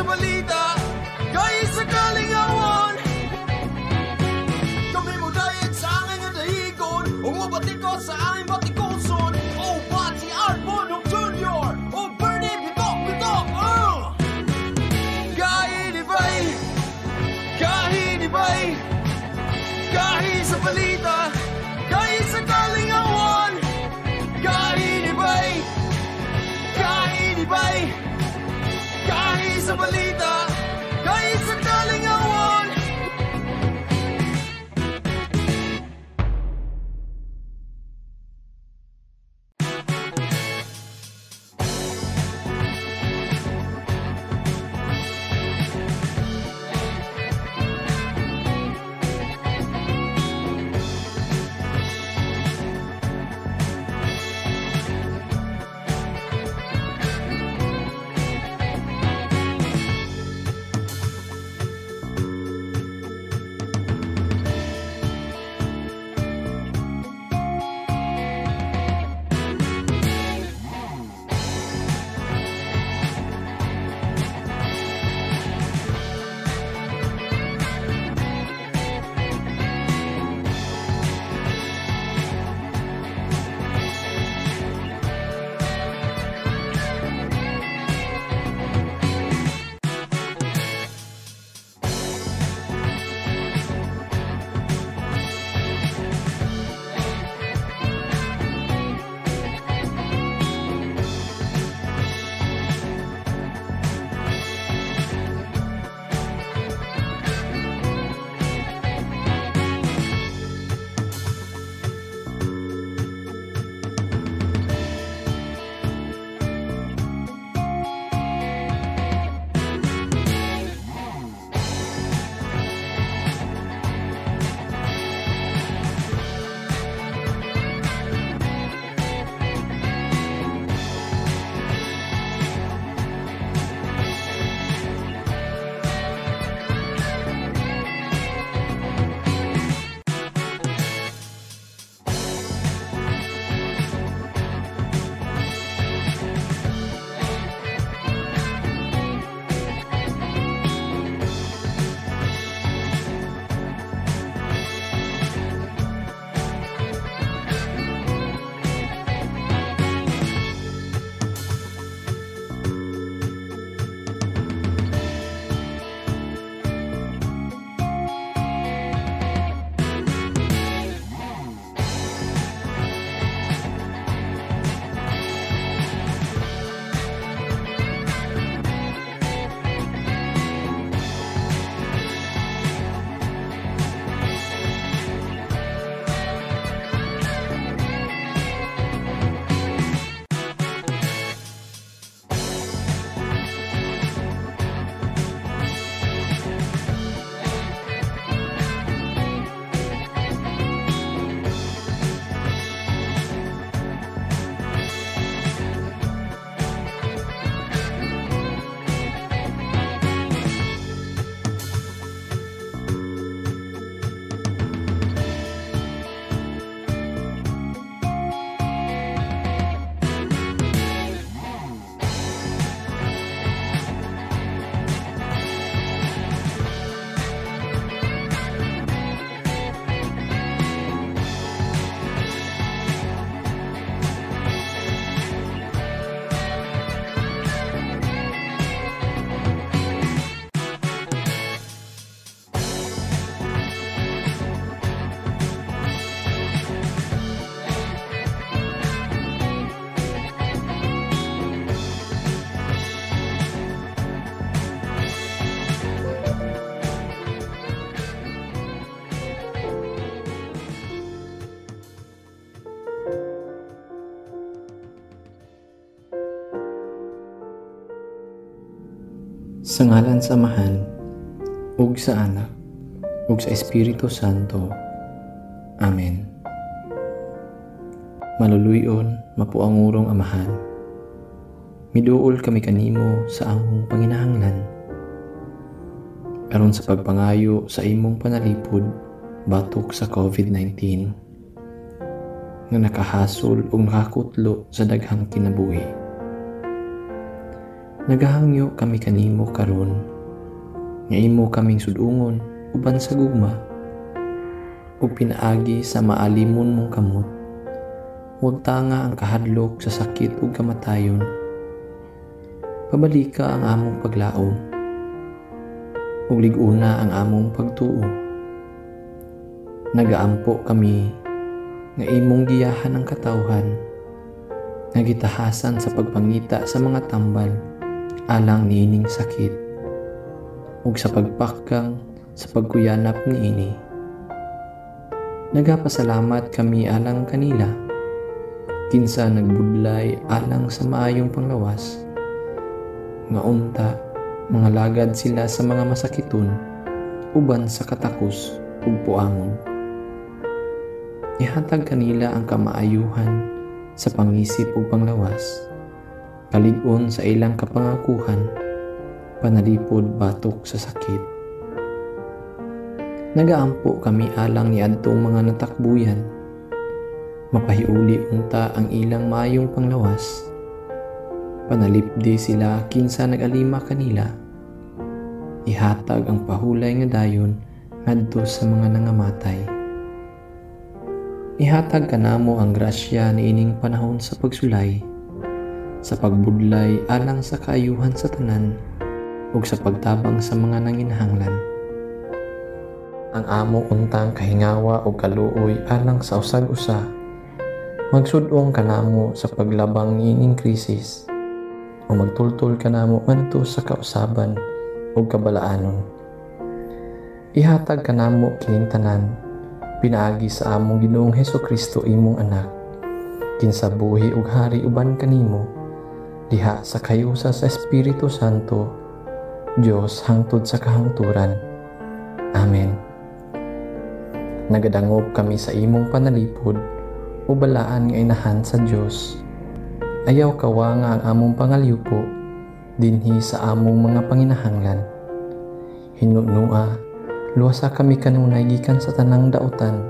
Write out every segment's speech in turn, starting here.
sa balita, kayo sa kalingawan. Kami mo dahil sa aming nadahigon, umabati ko sa aming batikoson. Oh, bati Art Bonhok Jr. Oh, Bernie, bitok! Kahi ni bay? Kahi sa balita, kayo sa kalingawan. Kahi ni bay? Kahit sa balita, kahit sa kalingawan. Sa ngalan samahan, ug sa Anak, ug sa Espiritu Santo. Amen. Maluluyon, mapuangurong Amahan. Miduol kami kanimo sa among panginahanglan. Aron sa pagpangayo sa imong panalipod, batok sa COVID-19, nga nakahasol o nakakutlo sa daghang kinabuhi. Nagahangyo kami kanimo karon, nga imo kaming sudungon uban sa gugma o pinaagi sa maalimon mong kamot. Huwag tanga ang kahadlok sa sakit o kamatayon. Pabalika ang among paglaom o liguna ang among pagtuo. Nagaampo kami nga imong giyahan ang katawhan, nagitahasan sa pagpangita sa mga tambal alang niining sakit ug sa pagpakgang sa pagkuyanap niini. Nagapasalamat kami alang kanila kinsa nagbudlay alang sa maayong panglawas, nga unta mga lagad sila sa mga masakiton uban sa katakus ug puangon. Ihatag kanila ang kamaayuhan sa pangisip ug panglawas, kalig-on sa ilang kapangakuhan, panalipod batok sa sakit. Nagaampo kami alang niadtong mga natakbuyan, mapahiuli unta ang ilang maayong panglawas, panalipdi sila kinsa nagalima kanila. Ihatag ang pahulay nga dayon ngadto sa mga nangamatay. Ihatag kanamo ang grasya niining panahon sa pagsulay, sa pagbudlay alang sa kaayuhan sa tanan ug sa pagtabang sa mga nanginahanglan. Ang amo untang kahingawa o kaluoy alang sa usag-usa, magsudong kanamo sa paglabang niining krisis o magtultol kanamo ngadto sa kausaban o kabalaanon. Ihatag kanamo kining tanan pinaagi sa among Ginoong Hesukristo imong anak, kinsa buhi ug hari uban kanimo diha sa kayusa sa Espiritu Santo, Diyos hangtod sa kahangturan. Amen. Nagadangog kami sa imong panalipod o balaan nga inahan sa Diyos. Ayaw kawa nga ang among pangalyupo dinhi sa among mga panginahanglan. Hinunua, luwasa kami kanunay gikan sa tanang dautan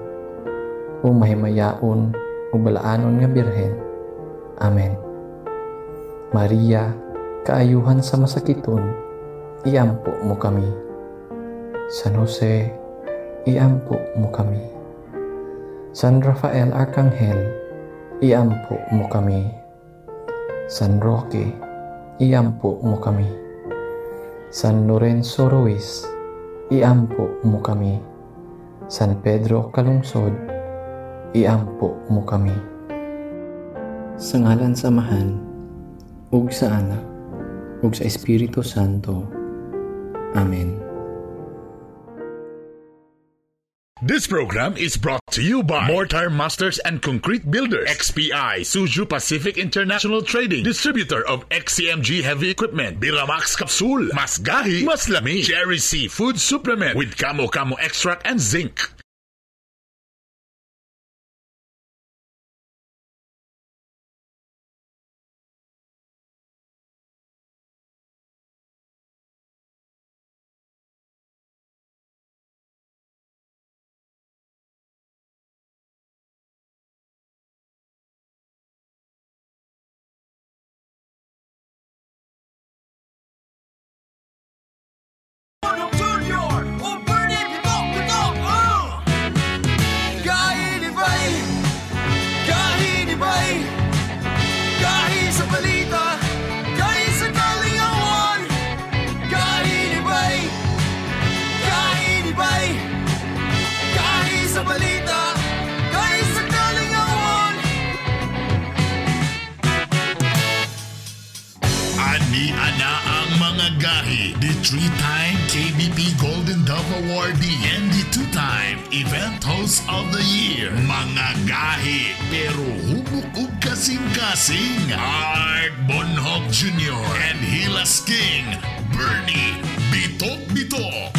o mahimayaon o balaanon nga Birhen. Amen. Maria, kaayuhan sa masakiton, iampo mo kami. San Jose, iampo mo kami. San Rafael Arcangel, iampo mo kami. San Roque, iampo mo kami. San Lorenzo Ruiz, iampo mo kami. San Pedro Calungsod, iampo mo kami. Sa ngalan sa Amahan ug sa Anak ug sa Espiritu Santo. Amen. This program is brought to you by Mortar Masters and Concrete Builders, XPI Suzo Pacific International Trading, distributor of XCMG heavy equipment, Viramax Capsule, Mas Gahi, Mas Lami, Cherrysea Food Supplement with Camu Camu Extract and Zinc. Three-time KBP Golden Dove Awardee and the two-time Event Host of the Year, mga gahi pero hubuk ug kasing-kasing, Art Bonhok Jr. and Hilas King, Bernie Bitok-Bitok.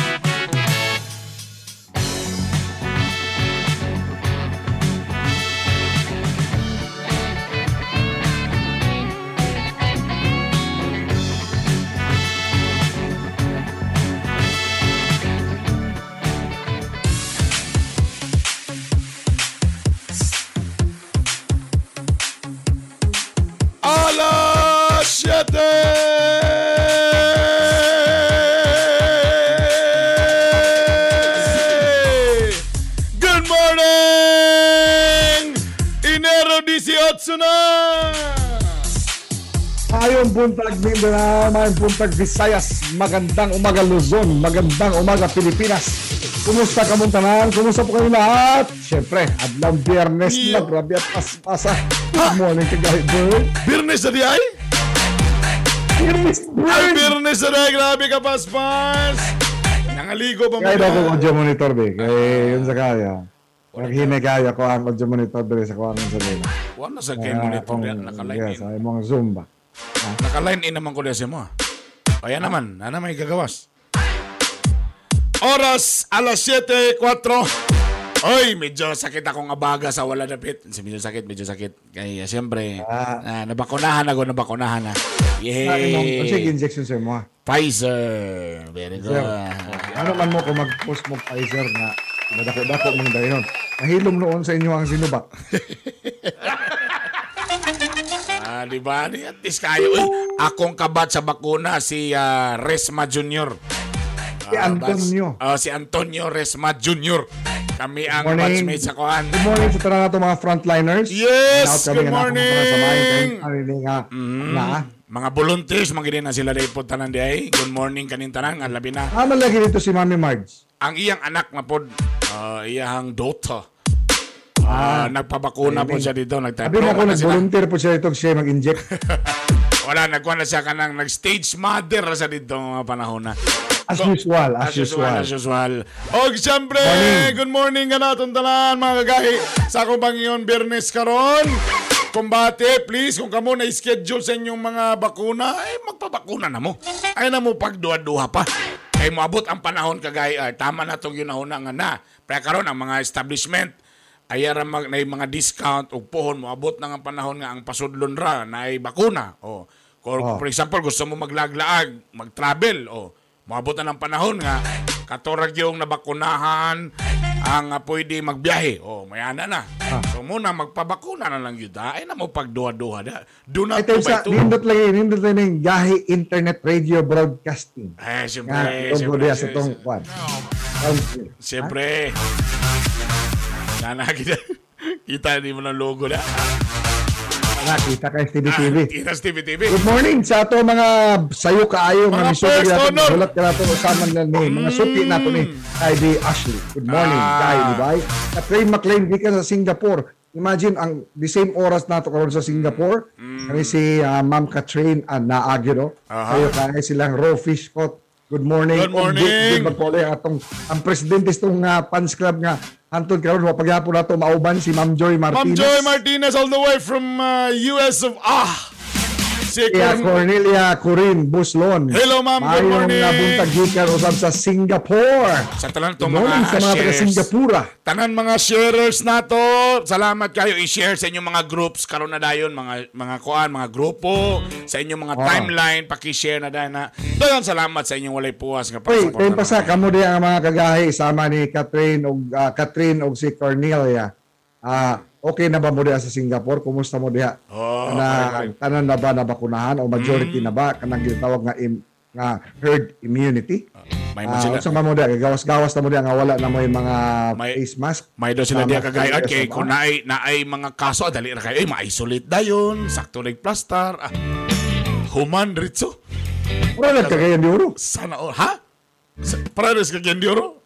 Siete Mayroong buntag Mindanao, mayroong buntag Visayas, magandang umaga Luzon, magandang umaga Pilipinas. Kumusta ka mong tanan? Kumusta po kayo lahat? Siyempre, adlang Biyernes na, grabe at paspasa. Good morning to guys, bro. Biyernes na di ay? Biyernes na di ay, grabe ka paspas. Nangaligo pa mo. Kaya daw kong audio monitor, be. Kaya yun sa kaya. Naghinigaya ko ang audio monitor, be, sa kuha ng sabi. Wala sa game monitor, nakaline in. Yes, ay mong Zoom ba? Ah. Naka-line in naman ko dyan mo. Kaya naman, ano may gagawas? Oras, alas 7:04. Oy, medyo sakit akong abaga sa wala napit. Medyo sakit. Kaya siyempre, nabakunahan na. Yay! Sige, injection sa'yo mo. Pfizer. Very good. Ano man mo kung mag-post mo Pfizer na madako-dako mong dahil nun. Mahilom noon sa inyo ang sinubak. Diba? At least kayo. Akong kabat sa bakuna si Resma Jr. Si Antonio. Si Antonio Resma Jr. Kami ang batchmates sa kuhan. Good morning sa tara na ito mga frontliners. Yes! Good morning! Mga volunteers, magiging na sila dahil po tanan diay. Good morning kanin tanan. Ang labi na. Amal lagi dito si Mami Margs. Ang iyang anak na po, iyang daughter. Nagpabakuna po siya dito. Sabi mo ko, nag-volunteer po siya dito siya mag-inject. Wala, nagkuhan na siya ka ng nag-stage mother siya dito mga panahon na. As usual. O, siyempre, good morning ka na itong talaan mga kagahi. Sa akong pangiyon, Biyernes karon. Kumbate, please, kung kamo na-schedule sa inyong mga bakuna, ay magpabakuna na mo. Ay na mo pagduha-duha pa. Ay maabot ang panahon kagahi. Ay, tama na itong yunahuna nga na. Pero karon ang mga establishment, ayara na yung mga discount o pohon mo, abot na ang panahon nga ang pasudlon ra na ay bakuna. O, for example, gusto mo maglaglaag, mag-travel, o, maabot na ng panahon nga, katorag yung nabakunahan ang pwede magbiyahe. O, mayana na. So, muna, magpabakuna na lang yun. Ay na mo pagduha-duha na. Do not do by two. Nindot lang yung yahe internet radio broadcasting. Eh, siyempre. Kita din mo ng logo na. Kita ka STV-TV. Kita STV-TV. Good morning sa ato mga sayo kaayo mga misuki natin. Bulat ka natin usaman na ni. Mga suki natin ni ID Ashley. Good morning. Dahil di ba? Na-claim maklaim di ka sa Singapore. Imagine, ang the same oras nato karon sa Singapore. Kami si Ma'am Catherine Naagiro. Sayo kaayo silang raw fish caught. Good morning. Good morning. Ang presidente itong fans club nga Anton Carol, mapagyapon na ito, mauban si Ma'am Joy Martinez. Ma'am Joy Martinez all the way from US of Ah! Si Cornelia Corin Buslon. Hello Ma'am, good morning. Mayroong nabuntag gikan usap sa Singapore. Sa talan ito mga taga-Singapura. Tanan mga sharers na to. Salamat kayo i-share sa inyong mga groups. Karoon na dayon, mga koan, mga grupo. Sa inyong mga timeline, pakishare na dayon na. Doon, salamat sa inyong walay puwas. Uy, tayo pa sa kamudi ang mga kagahi. Sama ni Catherine og si Cornelia. Okay na ba mo diya sa Singapore? Kumusta mo diya? Tanan na ba nabakunahan o majority na ba? Kanang gitawag nga herd immunity? Sa mga mo diya, gawas-gawas na mo diya nga wala na mo yung mga face mask. May doon sila diya kagayaan. Kaya kung naay mga kaso, dali na kayo, ma-isolate na yun. Sakto na yung plaster. Human, Ritso. Parang kagayan di oro. Sana, ha? Parang kagayan di oro?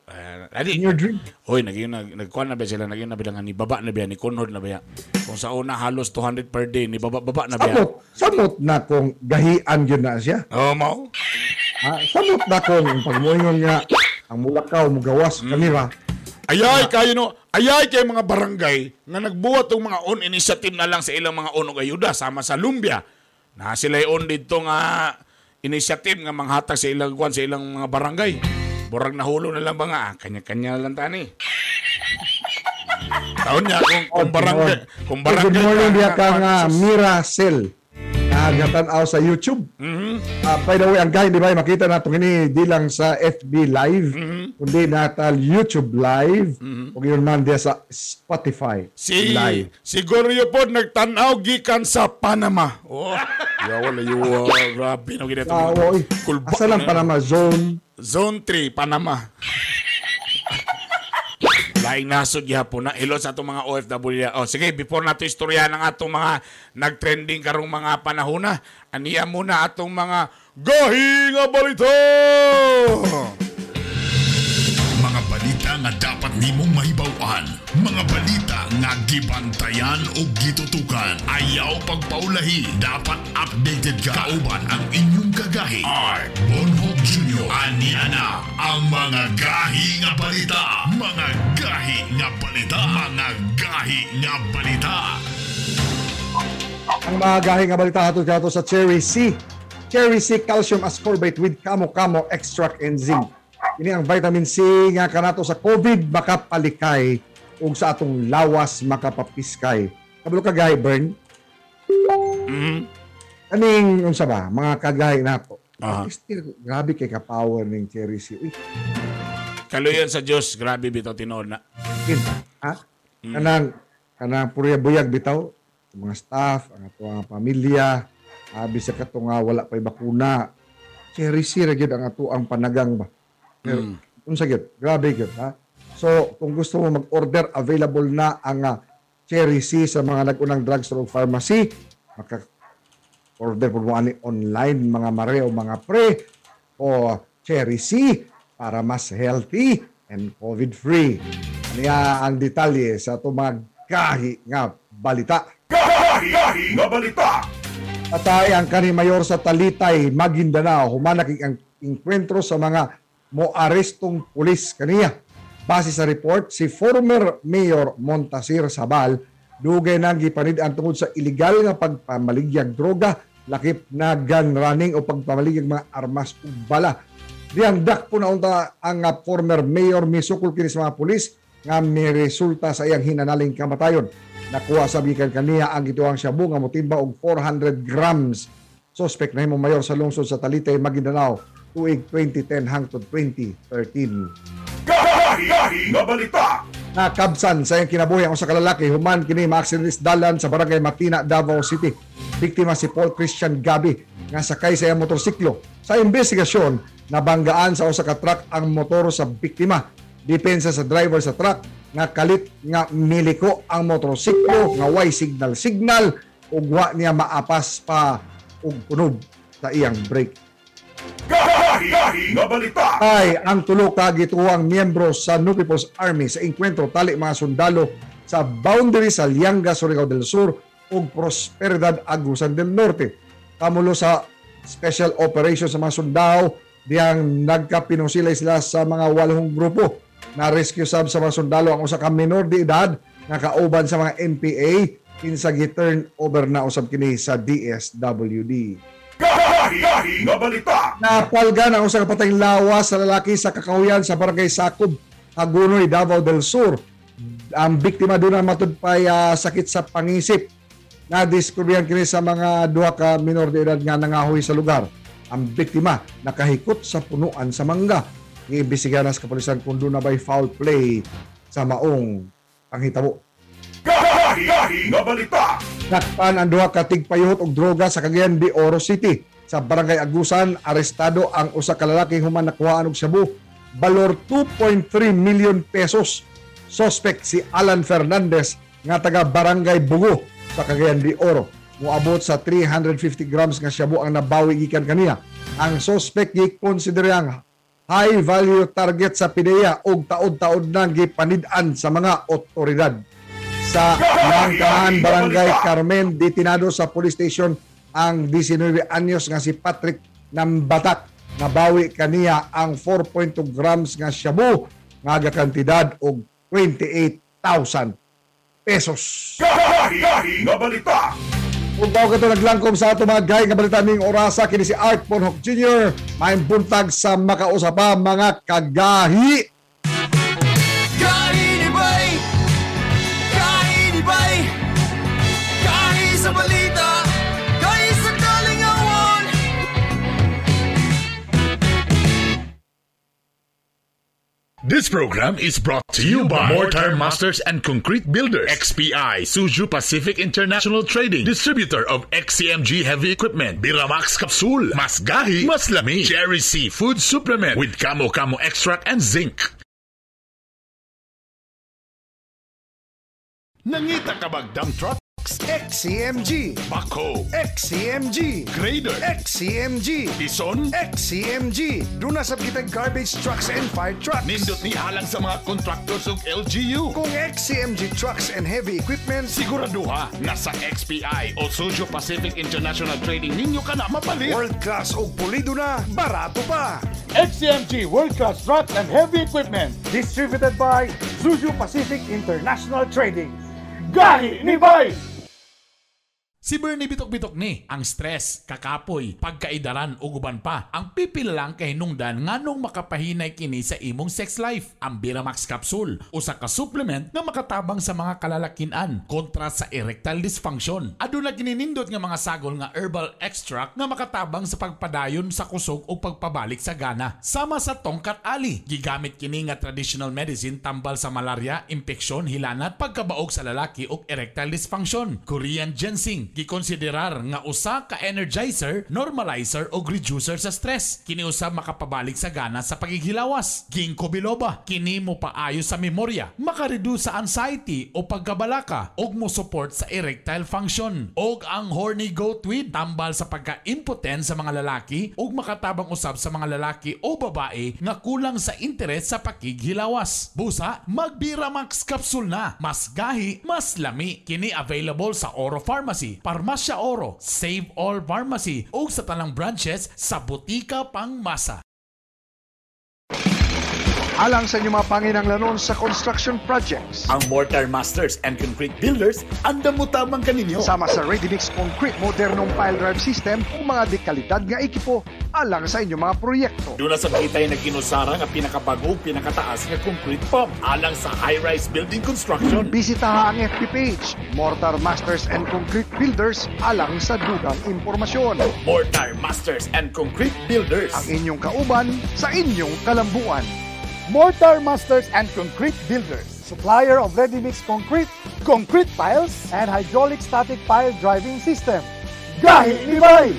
Adi, in your drink? Hoy, nagkuhan na ba sila? Naging nabilangan ni Baba na ba? Ni Conrad na ba? Kung sa una, halos 200 per day. Ni Baba na ba? Samot na kung gahian yun na siya. Oo, mao. Samot na kung pagmuingon nga ang mulakaw, mugawas, kanila. Ayay, kayo no. Ayay kayo mga barangay na nagbuhat ng mga own initiative na lang sa ilang mga onog ayuda sama sa Lumbia. Na sila yung dito nga initiative nga manghatag sa ilang kuhan sa ilang mga barangay. Borag nahulo na lang ba nga? Kanya-kanya lang tani. Taon niya kung barangay. Good morning diya ka nga Miracel. Nagtanaw sa YouTube. By the way, ang guy, di ba, makita na itong ini di lang sa FB Live, kundi natal YouTube Live, o yun man diya sa Spotify Live. Siguro yun po, nagtanaw gikan sa Panama. Yawa na yun. Grabe na gina itong kulbak. Asa lang Panama? Zone 3, Panama. Laing nasod yapon na ilo sa itong mga OFW. O sige, before nato istorya ng atong mga nagtrending karong mga panahon na, aniya muna atong mga gahi nga balita! Mga balita nga dapat nimong mahibawan. Mga balita nga gibantayan o gitutukan. Ayaw pagpaulahi. Dapat updated ka. Kauban ang inyong kagahi. Art Bonhok Jr. Aniana ang mga gahi nga balita. Mga gahi nga balita. Mga gahi nga balita. Ang mga gahi nga balita ato sa Cherrysea. Cherrysea Calcium Ascorbate with Camu Camu Extract and Zinc. Ini ang vitamin C nga kanato sa COVID makapalikay ug sa atong lawas makapapiskay. Kabalo kagay burn. Kaning unsa ba mga kagay nato. Still grabe kay ka power ning Cherrysea. Uy. Kaluyon sa Dios, grabe bitaw tinuod na. Ha? Kanang purya buyag bitaw mga staff, ang atong pamilya, habis sa katong wala pay bakuna. Cherrysea ra gyud ang atoang panagang ba. Unsa gyud? Grabe gyud ha. So, kung gusto mo mag-order, available na ang Cherrysea sa mga nag-unang drugstore pharmacy. Maka-order po mo online, mga mare o mga pre o Cherrysea para mas healthy and COVID-free. Niya ang detalye sa itong mga gahi nga balita. Gahi nga balita! Patay ang kanimayor sa Talitay, Maguindanao. Humanakig ang inkwentro sa mga moarestong pulis kaniya. Base sa report, si former Mayor Montasir Sabal dugay nang gipanid-an tungod sa illegal nga pagpamaligyag droga, lakip na gun running o pagpamaligyag mga armas ug bala. Diyang dakpo na unta ang former mayor misukol kini sa mga pulis nga miresulta sa iyang hinanaling kamatayon. Nakuha sa bikan kaniya ang gituang shabu nga motimba og 400 grams. Suspect na himong mayor sa lungsod sa Talitay, Maguindanao. Tuig 2010 hangtod 2013. Gahi nga balita! Nakabsan sa iyang kinabuhi ang usa ka lalaki human kini maaksidente dalan sa barangay Matina, Davao City. Biktima si Paul Christian Gabi nga sakay sa iyang motorsiklo. Sa investigasyon, nabanggaan sa usa ka truck ang motor sa biktima. Depensa sa driver sa truck nga kalit nga miliko ang motorsiklo nga way signal-signal ug wa niya maapas pa og kunob sa iyang brake. Gahi nga balita! Ay, ang tulo ka gituang miyembro sa New People's Army sa inkwentro tali mga sundalo sa boundary sa Lianga, Surigao del Sur ug Prosperidad, Agusan del Norte. Kamulo sa special operations sa mga sundao diyang nagkapinusilay sila sa mga walhong grupo. Na-rescue sab sa mga sundalo ang usa ka minor de edad na kauban sa mga MPA kinsa gi-turn over na usab kini sa DSWD. Gahi nga balita! Napalgan ang usang patayng lawas sa lalaki sa Kakahuyan sa barangay Sacob, Hagunoy, Davao del Sur. Ang biktima doon ang matudpay sakit sa pangisip. Nadiskubrihan kini sa mga duha ka minor de edad nga nangahoy sa lugar. Ang biktima nakahikot sa punuan sa mangga. Iibisigan sa kapulisan kung doon na ba'y foul play sa maong panghitabo. Gahi nga balita! Nakpan ang duha ka tigpayuhot og droga sa Cagayan de Oro City. Sa barangay Agusan, arestado ang usa ka lalaki human nakuhaan og shabu valor 2.3 million pesos. Suspect si Alan Fernandez nga taga barangay Bugo sa Cagayan de Oro. Moabot sa 350 grams nga shabu ang nabawi gikan kaniya. Ang suspect gikonsiderang high value target sa PDEA og taod-taod nang gipanid-an sa mga otoridad. Sa Langkahan, barangay Carmen, detinado sa police station ang 19 anyos nga si Patrick Nambatak. Nabawi kaniya ang 4.2 grams nga shabu nga agakantidad og 28,000 pesos. Gahi nga balita! Kung bago ka ito naglangkom sa ato mga gahi nga balita ning orasa, kini si Art Bonhok Jr. May buntag sa makausap pa mga kagahi. This program is brought to you by Mortar Masters and Concrete Builders, XPI Suzo Pacific International Trading, distributor of XCMG Heavy Equipment, Viramax Capsule, Mas Gahi, Mas Lami, Cherrysea Food Supplement with Camu Camu Extract and Zinc. Nangita ka bag dump truck? XCMG. Backhoe. XCMG. Grader. XCMG. Bison. XCMG. Duna sa kitang garbage trucks and fire trucks. Nindot ni halang sa mga contractors ng LGU. Kung XCMG trucks and heavy equipment, siguraduha na sa XPI o Suzo Pacific International Trading ninyo ka na mapalit. World class o pulido na, barato pa. XCMG World Class Trucks and Heavy Equipment. Distributed by Suzo Pacific International Trading. Gahi ni Vice! Si Bernie bitok-bitok ni ang stress, kakapoy, pagkaidaran o guban pa. Ang pipil lang kay nungdan nganong makapahinay kini sa imong sex life, ang Viramax Capsule o sa ka-supplement na makatabang sa mga kalalakian kontra sa erectile dysfunction. Aduna ginindot nga mga sagol nga herbal extract na makatabang sa pagpadayon sa kusog o pagpabalik sa gana. Sama sa tongkat ali, gigamit kini nga traditional medicine tambal sa malaria, impeksyon, hilanat, pagkabaog sa lalaki o erectile dysfunction. Korean ginseng gikonsiderar nga usa ka energizer, normalizer o reducer sa stress. Kini usab makapabalik sa gana sa pagighilawas. Ginkgo biloba, kini mo paayo sa memorya, makareduce sa anxiety o pagkabalaka og mo support sa erectile function. Og ang horny goat weed, tambal sa pagka-impotent sa mga lalaki og makatabang usab sa mga lalaki o babae nga kulang sa interes sa pagighilawas. Busa, magbiramax capsule na. Mas gahi, mas lami. Kini available sa Oro Pharmacy, Farmacia Oro, Save All Pharmacy o sa tanang branches sa Butika Pang Masa. Alang sa inyong mga panginahanglanon sa construction projects, ang Mortar Masters and Concrete Builders andamutamang kaninyo. Sama sa ready-mix concrete, modernong pile drive system ug mga dekalidad nga ekipo alang sa inyong mga proyekto. Doon na sa kitay na kinusara nga pinakabago, pinakataas nga concrete pump alang sa high-rise building construction. Bisitaha ang FB page, Mortar Masters and Concrete Builders, alang sa dugang impormasyon. Mortar Masters and Concrete Builders, ang inyong kauban sa inyong kalambuan. Mortar Masters and Concrete Builders, supplier of ready-mix concrete, concrete piles, and hydraulic static pile driving system. Gahi ni Bay!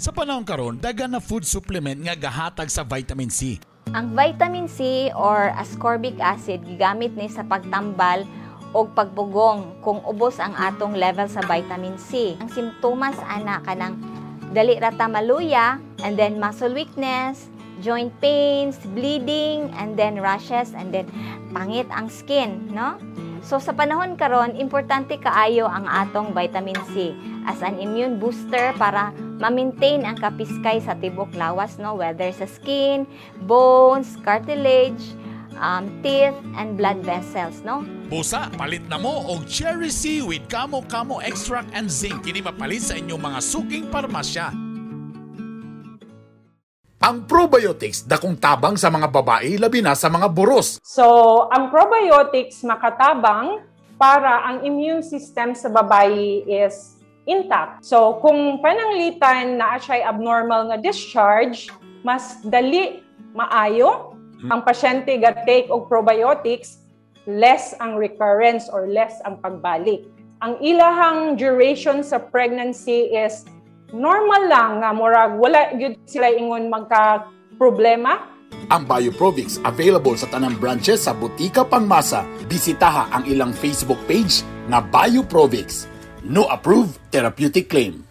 Sa panahon karon, dagan na food supplement nga gahatag sa vitamin C. Ang vitamin C or ascorbic acid gigamit ni sa pagtambal o pagbugong kung ubos ang atong level sa vitamin C. Ang simptomas ana kanang dali rata maluya, and then muscle weakness, joint pains, bleeding, and then rashes, and then pangit ang skin, no? So sa panahon karon, importante kaayo ang atong vitamin C as an immune booster para ma-maintain ang kapiskay sa tibok lawas, no? Whether sa skin, bones, cartilage, teeth, and blood vessels, no? Busa, palit na mo og Cherrysea with Camu Camu extract and zinc. Kini mapalit sa inyong mga suking parmasya. Ang probiotics, dakong tabang sa mga babae, labi na sa mga boros. So, ang probiotics makatabang para ang immune system sa babae is intact. So, kung pananglitan na asay abnormal nga discharge, mas dali maayo ang pasyente ga-take og probiotics, less ang recurrence or less ang pagbalik. Ang ilahang duration sa pregnancy is normal lang nga murag wala gyud sila ingon magka problema. Ang Bioprovix available sa tanang branches sa Butika Pang Masa. Bisitaha ang ilang Facebook page na Bioprovix. No approved therapeutic claim.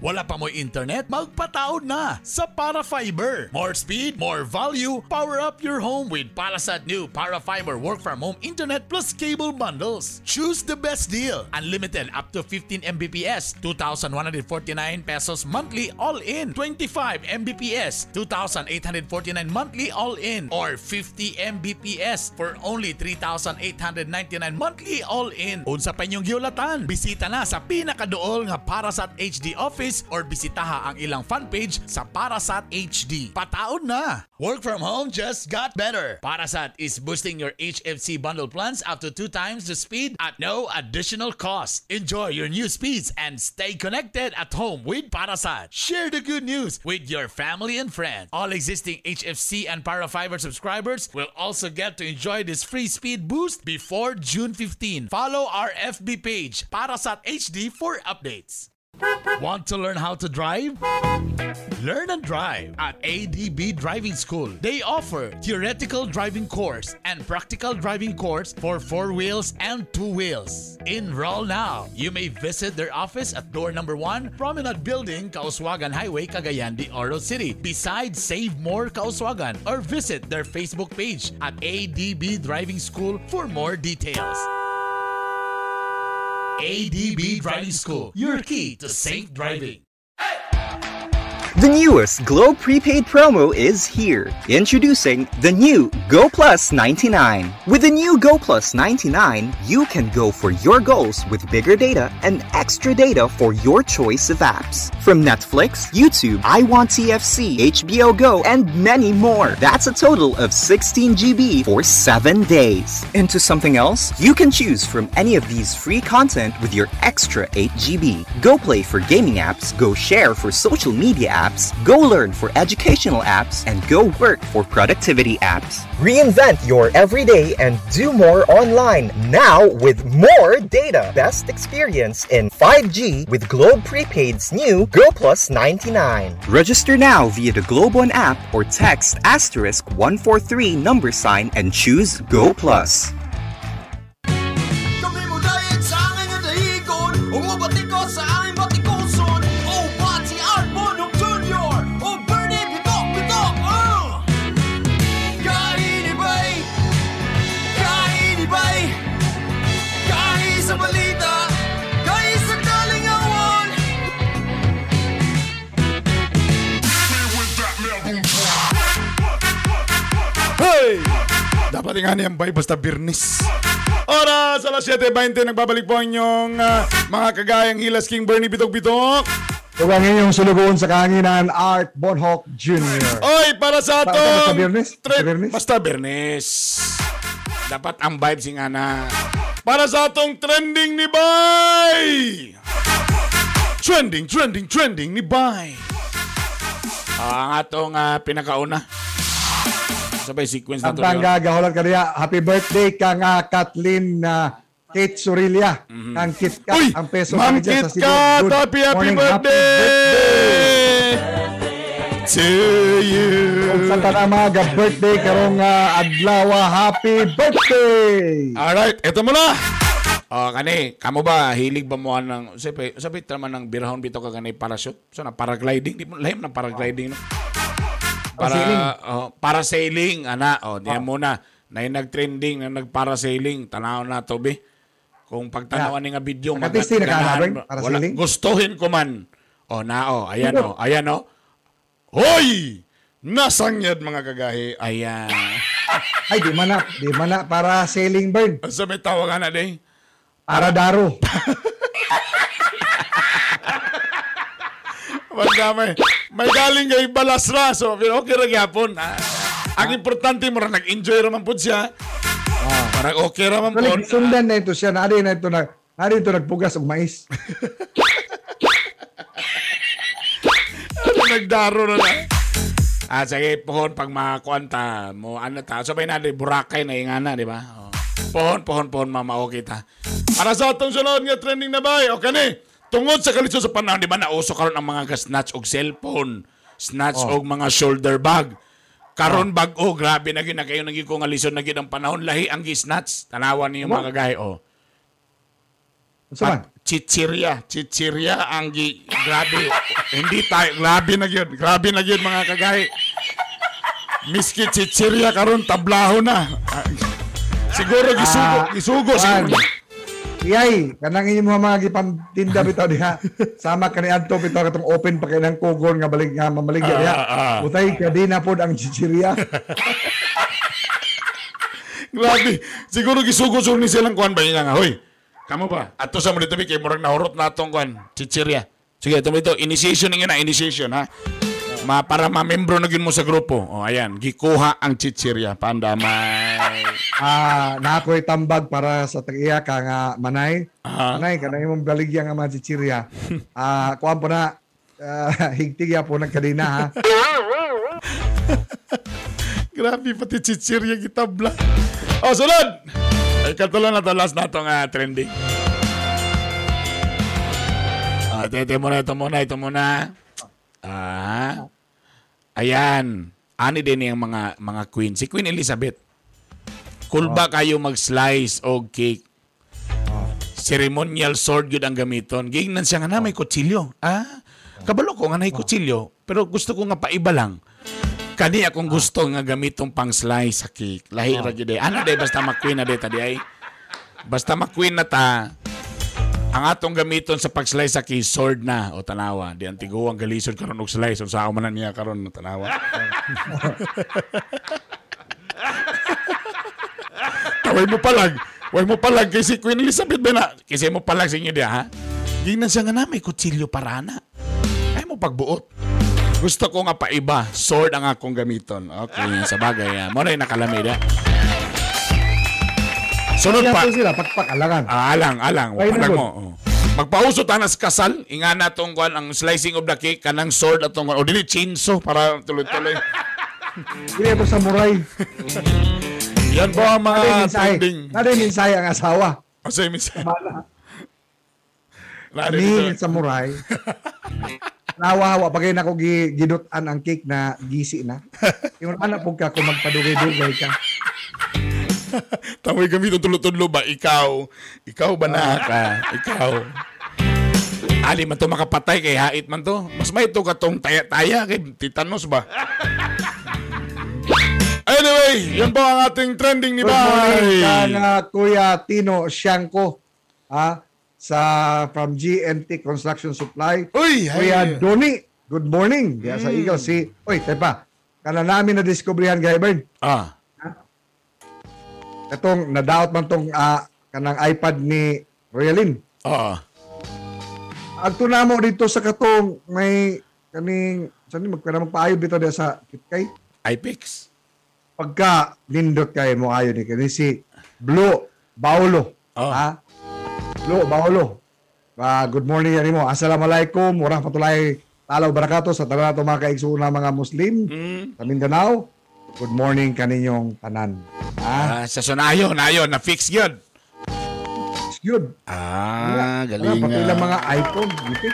Wala pa mo internet? Magpataod na sa Parafiber. More speed, more value. Power up your home with Parasat new Parafiber work from home internet plus cable bundles. Choose the best deal. Unlimited up to 15 Mbps, 2,149 pesos monthly all-in. 25 Mbps, 2,849 monthly all-in. Or 50 Mbps for only 3,899 monthly all-in. Unsa pa inyong giulatan? Bisita na sa pinakaduol nga Parasat HD office or bisitaha ang ilang fanpage sa Parasat HD. Pataon na! Work from home just got better. Parasat is boosting your HFC bundle plans up to 2 times the speed at no additional cost. Enjoy your new speeds and stay connected at home with Parasat. Share the good news with your family and friends. All existing HFC and Parafiber subscribers will also get to enjoy this free speed boost before June 15. Follow our FB page, Parasat HD, for updates. Want to learn how to drive? Learn and drive at ADB Driving School. They offer theoretical driving course and practical driving course for 4 wheels and 2 wheels. Enroll now. You may visit their office at door number 1, Promenade Building, Kauswagan Highway, Cagayan de Oro City, beside Save More Kauswagan, or visit their Facebook page at ADB Driving School for more details. ADB Driving School, your key to safe driving. The newest Globe Prepaid promo is here. Introducing the new Go Plus 99. With the new Go Plus 99, you can go for your goals with bigger data and extra data for your choice of apps. From Netflix, YouTube, iWant TFC, HBO Go, and many more. That's a total of 16 GB for 7 days. Into something else? You can choose from any of these free content with your extra 8 GB. Go Play for gaming apps, Go Share for social media apps, Go Learn for educational apps, and Go Work for productivity apps. Reinvent your everyday and do more online now with more data. Best experience in 5G with Globe Prepaid's new Go Plus 99. Register now via the Globe One app or text *143 $ and choose Go Plus. Dapat nga niyang bay basta birnis. Oras, alas 7:20, nagbabalik po inyong mga kagayang Hilas King Bernie Bitok-Bitok. Tugangin yung sulugon sa kahanginan, Art Bonhok Jr. Oy, para sa atong basta birnis. Dapat ang vibes nga na. Para sa atong trending ni Bay. Trending ni Bay. Ang atong pinakauna. Sabay sequence na ito. Ang gagaholan ka niya. Happy birthday kang Kathleen Kate Surilia. Mm-hmm. Ang KitKat. Uy! Ang peso Ma'am KitKat! Happy birthday to you! Kung sa tanamaga birthday karong adlawa. Happy birthday! Alright, eto mo na! O, kani, kamo ba? Hilig ba mo ng... Sabi, tama ng birahon bito ka kani parachute. So, na paragliding. Di mo lahim ng paragliding. No? Parasailing, ana. O, diyan muna. Na yung nag-trending, na nag-parasailing. Tanaw na, Toby. Kung pagtanawan ni nga video, wala, gustuhin ko man. O, na, o. Ayan, o. Ayan, o. Hoy! Nasangyad, mga kagahi. Ayan. Ay, di man na. Di man na. Parasailing bird. So, may tawagan na, di. Paradaro. Magdamay. May galing kay Balasra. So, okay ra gyapon. Ang importante mo ra nag-enjoy ra man pud siya. Parang okay ra man pud. Sundan na ito siya. Nari na ito nagpugas og mais. Ano nagdaro na lang. Sige, pohon pag makakuan ta mo ano ta. So, may nari Boracay na ingana, di ba? Pohon mama okay ta. Para sa atong sunod nga trending na bay. Okay ni. Tungod sa kalisod sa panahon, di ba, nauso karon ang mga snatch og cellphone, snatch og mga shoulder bag. Karon bag-o, grabe na kayo naging kung alisod na ang panahon, lahi ang gi-snatch. Tanawan niyo mga kagay, Chichiria ang gi... Grabe. Hindi tayo, grabe na yun mga kagay. Miski chichiria karon tablaho na. Siguro gisugo siguro. Yay, kanang inyo mga gipantinda bitaw diha. Sama kani adto bitaw katong open pa kay nang kugon nga balik nga mamalig diha. Utay kadi na pod ang chichiria. Grabe, siguro gisugusog ni silang kuan ba nga. Hoy. Kamo ba? Ato sa mo dito kay murag nahurot na atong kuan, chichiria. Sige, tamo dito initiation ninyo na initiation ha. Para ma-membro na gyud mo sa grupo. Oh, ayan, gikuha ang chichiria pandamay. Nakoy tambag para sa tagiya ka nga manay. Manay, kanang imong baligya nga mga chichirya. Kuha po na, higtigya po nagkadina ha. Grabe, pati chichirya gitabla. Sunod! Ay, katulang na ito, last na itong trending. Ito muna. Ayan. Ani din yung mga queen. Si Queen Elizabeth. Cool ba kayo mag-slice o cake? Ceremonial sword yun ang gamiton. Gignan siya nga na may kutsilyo. Kabalo ko nga na may kutsilyo. Pero gusto ko nga paiba lang. Kani akong gusto nga gamitong pang-slice sa cake. Lahira yun eh. Ano day basta mag-queen na day tadi ay? Basta mag-queen na ta. Ang atong gamiton sa pag-slice sa cake, sword na o tanawa. Di antiguang galisod karon og slice. Ang saan man niya karon na tanawa. Huwag mo palag kasi Queen Elizabeth ba na? Kasi mo palag sa inyo diya, ha? Gignan siya nga na may kutsilyo para na. Ay mo pagbuot. Gusto ko nga paiba. Sword ang akong gamiton. Okay, sa bagay. Muna yung nakalamid, ha? Sunod pa. Iyan po sila, pagpakalangan. Alang. Palag mo. Magpausot ha na sa kasal. Inga na itong ang slicing of the cake, kanang sword at itong o dili, chinso para tuloy-tuloy. Hindi ito samurai. Yan po ang mga trending. Narinisay ang asawa. Kasi minsay. Narinisay. Samurai. Nawawa. Bagay na ko gidutan ang cake na gisi na. Yung anak po ka kung magpadugay-dugay ka. Tamoy kami tutulot-tulot ba? Ikaw ba na ka? Ikaw. Ali man to makapatay kay hait man to. Mas may ito ka tong taya-taya kay titanos ba? Anyway, yan po ang ating trending ni Bay. Kuya Tino Siangko from GNT Construction Supply. Uy, Kuya Donnie, good morning. Diyan sa Eagle si. Uy, tepa. Kala namin na diskubrihan Gaybern. Etong na-doubt man tong kanang iPad ni Royalin. Agto na mo dito sa katong may kaning saan magpaayo dito diyan sa Kitkay? iPix. Pagka lindot kayo mo ayon ni kani si Blue Baolo. Blue Baolo. Good morning yan mo. Assalamualaikum. Murang patulay talaw barakato sa tanan ato mga kaigsoon mga Muslim sa Mindanao. Good morning kaninyong tanan. Sa sunayon ayon na fix yun. Yun. Galing. Patulay mga iPhone dito.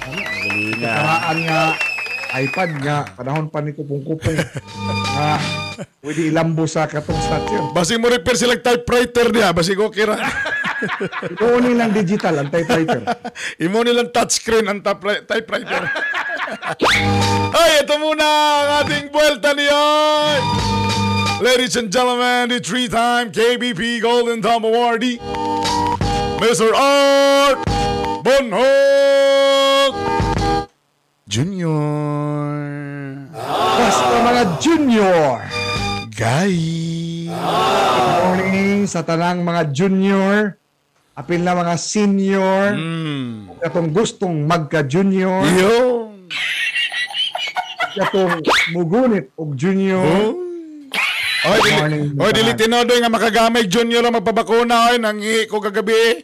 Galing. Kataan nga iPad nga panahon pa ni kupong-kupong. Pwede ilambo sa katong statue. Basing mo repair silang typewriter niya. Basing okay ra. Ito nilang digital ang typewriter. Imo nilang touchscreen ang typewriter. Ay, ito muna ang ating buwelta niyan. Ladies and gentlemen, the 3-time KBP Golden Thumb Awardee, Mr. Art Bonhok Jr. Basta mga junior guys. Good morning sa tanang mga junior. Apil na mga senior. Katong gustong magka-junior. Katong mugunit og junior. Oy, dili tinodoy nga makagamay junior ang magpabakuna. Oy, nangihi ko kagabi.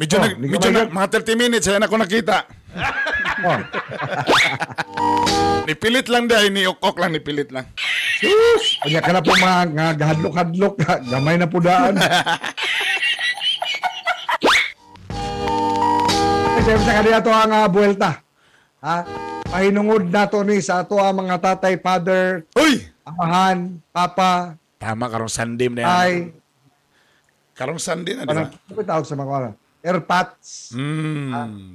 Medyo na, mga 30 minutes, ayan ako nakita. Nipilit lang dahil, nipilit lang. Sus! Kanya ka na po mga gahadlok-hadlok, gamay na po daan. Sabi sa kanila ito ang buwelta. Pahinungod na ito ni sa ito ang mga tatay, father, amahan, papa. Tama, karong Sunday na yan. Ay. Karong Sunday na, di ba? Ano tawag sa mga kawalan? Airpods.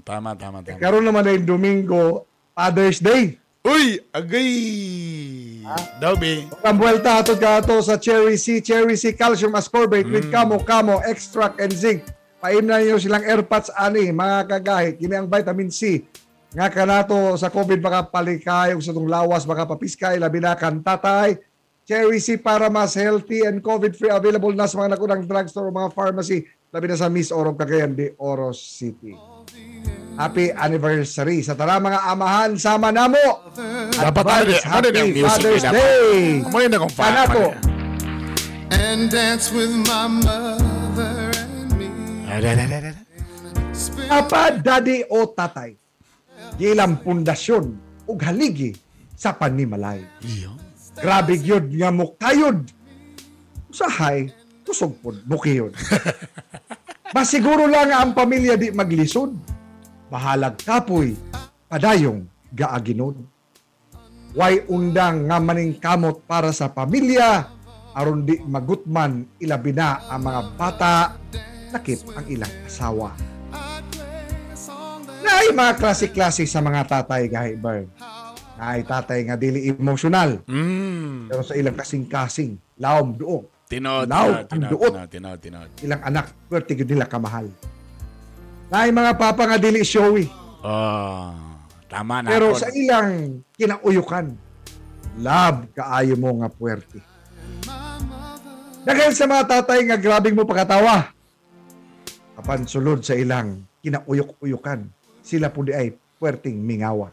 Tama. Karoon naman na yung Domingo, Father's Day. Uy, agay. Dabi. Kambuelta, hatod ka ito sa Cherrysea Calcium Ascorbate with Camu Camu Extract and Zinc. Paimnan nyo silang airpods, ani, mga kagahit. Gini ang vitamin C. Nga ka na ito sa COVID, baka palikay, sa itong lawas, baka papiskay, labi na kan tatay. Cherrysea para mas healthy and COVID-free. Available na sa mga nakunang drugstore o mga pharmacy. Labi na sa Miss Oro Cagayan de Oro City. Happy anniversary sa tara mga amahan, sama na mo. Advance Happy Father's Day. Amoy na kong fan. And dance with my mother and me. Papa, daddy o tatay. Gilang pundasyon ug haligi sa panimalay. Grabe gyud nga mukayod. Usahay. Tusog po, buki yun. Basiguro lang ang pamilya di maglisod. pahalag kapoy, padayong gaaginon. Way undang nga maning kamot para sa pamilya, aron di magutman ilabi na ang mga bata, nakip ang ilang asawa. Naay mga klase-klase sa mga tatay gahibay. Naay tatay nga dili emotional. Pero sa ilang kasing-kasing, laom doog. Tinood. Ilang anak, pertigo nila kamahal. Naay mga papa nga dili showy. Tama na. Pero sa ilang kinauyukan, love kaayo mo nga puwerte. Dahil sa mga tatay nga grabing mo pagkatawa, apan sulod sa ilang kinauyok-uyukan, sila po di ay puwerteng mingawa.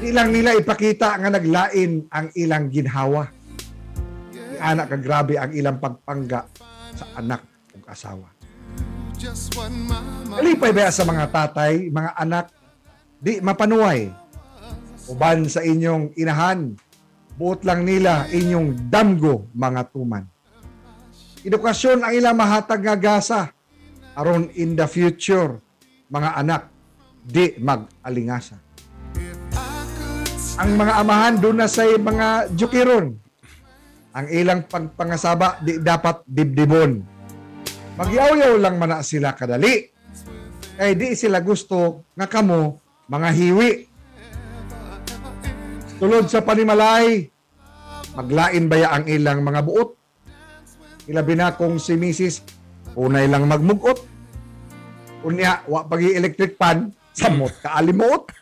Ilang nila ipakita nga naglain ang ilang ginhawa. Anak ka grabe ang ilang pagpangga sa anak ug asawa. Kalipay ba sa mga tatay, mga anak, di mapanuway. Uban sa inyong inahan, buot lang nila inyong damgo mga tuman. Edukasyon ang ilang mahatag nga gasa aron in the future mga anak di mag-alingasa. Ang mga amahan doon na sa mga jukiron. Ang ilang pagpangasaba di dapat dibdibon. Magyaw-yaw lang man sila kadali. Kaya di sila gusto nga kamo mga hiwi. Tulod sa panimalay, maglain baya ang ilang mga buot? Ilabi na kung si Mrs. unay lang magmugot. Unya, wa pagi electric pan, samot ka alimuot.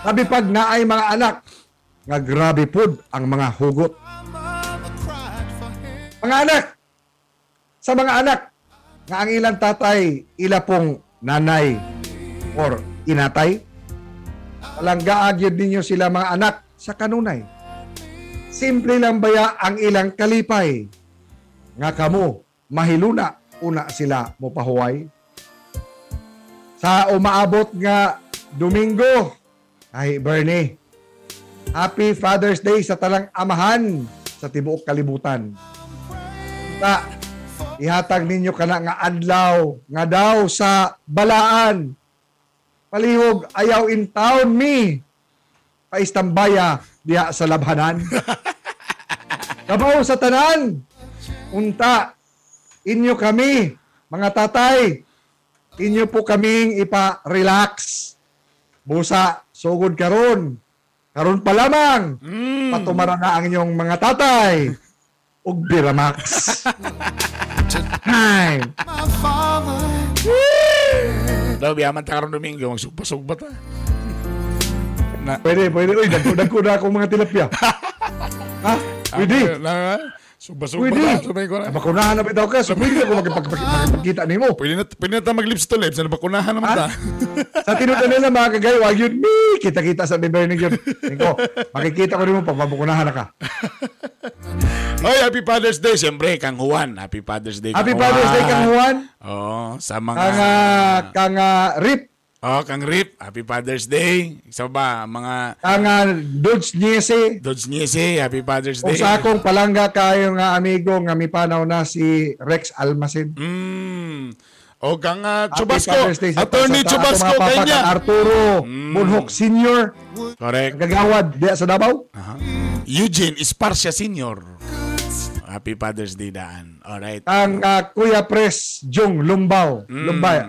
Sabi pag naay mga anak, nga grabe pod ang mga hugot. Mga anak, sa mga anak, nga ang ilang tatay, ila pong nanay or inatay, palanggaag yun ninyo sila mga anak sa kanunay. Simple lang baya ang ilang kalipay. Nga kamo, mahiluna, una sila mo pahuway. Sa umaabot nga Domingo, ay Bernie, Happy Father's Day sa talang amahan sa tibuok kalibutan. Ta, ihatag ninyo ka na nga adlaw, nga daw sa balaan. Palihog, ayaw in town me. Paistambaya diya sa labhanan. Kabaw sa tanan. Unta, inyo kami, mga tatay, inyo po kaming ipa-relax. Busa, sugod karon. Karon pa lamang, patumara na ang inyong mga tatay. Ug Viramax. Hi. Daw biyaman ta karon Domingo, magsugpa-sugpa ta. Pwede. Uy, dagko na akong mga tilapia. Ha? Pwede. Sugpa-sugpa ta. Bakunahan na bitaw ka. So, pwede ako magpagkita ni mo. Pwede na ta mag-lips to lips. Bakunahan naman ta. Sa tinutan nila, mga kagay, wag yun. Kita-kita sa biberning yun. Makikita ko rin mo, pagpapakunahan na ka. Oy, Happy Father's Day, siyempre, Kang Juan. Happy Father's Day, Kang Juan. Happy Father's Day, Kang Juan. Oo, sa mga... Kang Rip. Oo, Kang Rip. Happy Father's Day. Isa ba, mga... Kang Dodge Niese. Dodge Niese, Happy Father's Day. O sa akong palangga kayo nga amigo nga mipanaw na si Rex Almacin. O Kang Chubasco. Attorney Chubasco, kanya. Arturo Bonhok Sr. Correct. Gagawad diya sa Davao. Eugene Esparcia Sr. Happy Father's Day daan. Alright. Ang Kuya Pres Jung Lumbaw. Lumbay.